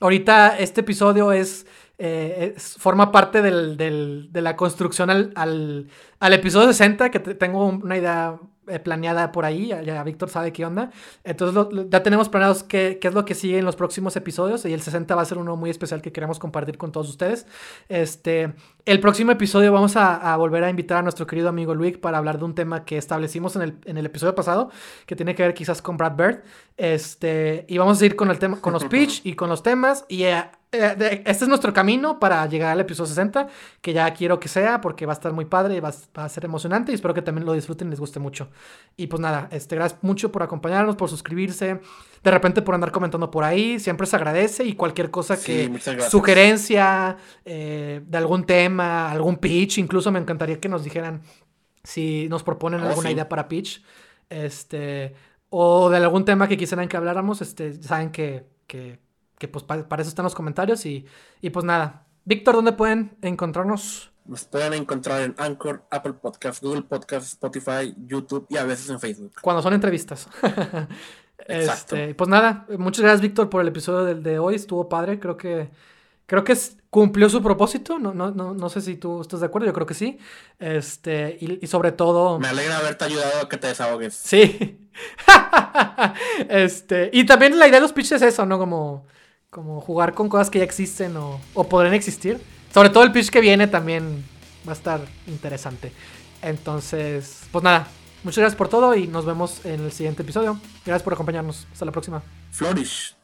Ahorita este episodio forma parte de la construcción al episodio 60, que tengo una idea planeada por ahí, ya Víctor sabe qué onda. Entonces ya tenemos planeados qué es lo que sigue en los próximos episodios y el 60 va a ser uno muy especial que queremos compartir con todos ustedes. El próximo episodio vamos a volver a invitar a nuestro querido amigo Luis para hablar de un tema que establecimos en el episodio pasado, que tiene que ver quizás con Brad Bird. Y vamos a ir con el tema, con los pitch y con los temas y... este es nuestro camino para llegar al episodio 60, que ya quiero que sea porque va a estar muy padre, va a ser emocionante y espero que también lo disfruten y les guste mucho. Y pues nada, gracias mucho por acompañarnos, por suscribirse, de repente por andar comentando por ahí, siempre se agradece y cualquier cosa sugerencia de algún tema, algún pitch, incluso me encantaría que nos dijeran si nos proponen alguna idea para pitch, o de algún tema que quisieran que habláramos, saben que pues para eso están los comentarios y pues nada. Víctor, ¿dónde pueden encontrarnos? Nos pueden encontrar en Anchor, Apple Podcasts, Google Podcasts, Spotify, YouTube y a veces en Facebook. Cuando son entrevistas. Exacto. Pues nada, muchas gracias, Víctor, por el episodio de hoy. Estuvo padre, creo que cumplió su propósito. No sé si tú estás de acuerdo, yo creo que sí. Y sobre todo... me alegra haberte ayudado a que te desahogues. Sí. Y también la idea de los pitches es eso, ¿no? Como jugar con cosas que ya existen o podrían existir. Sobre todo el pitch que viene también va a estar interesante. Entonces, pues nada, Muchas gracias por todo y nos vemos en el siguiente episodio. Gracias por acompañarnos. Hasta la próxima. Flourish.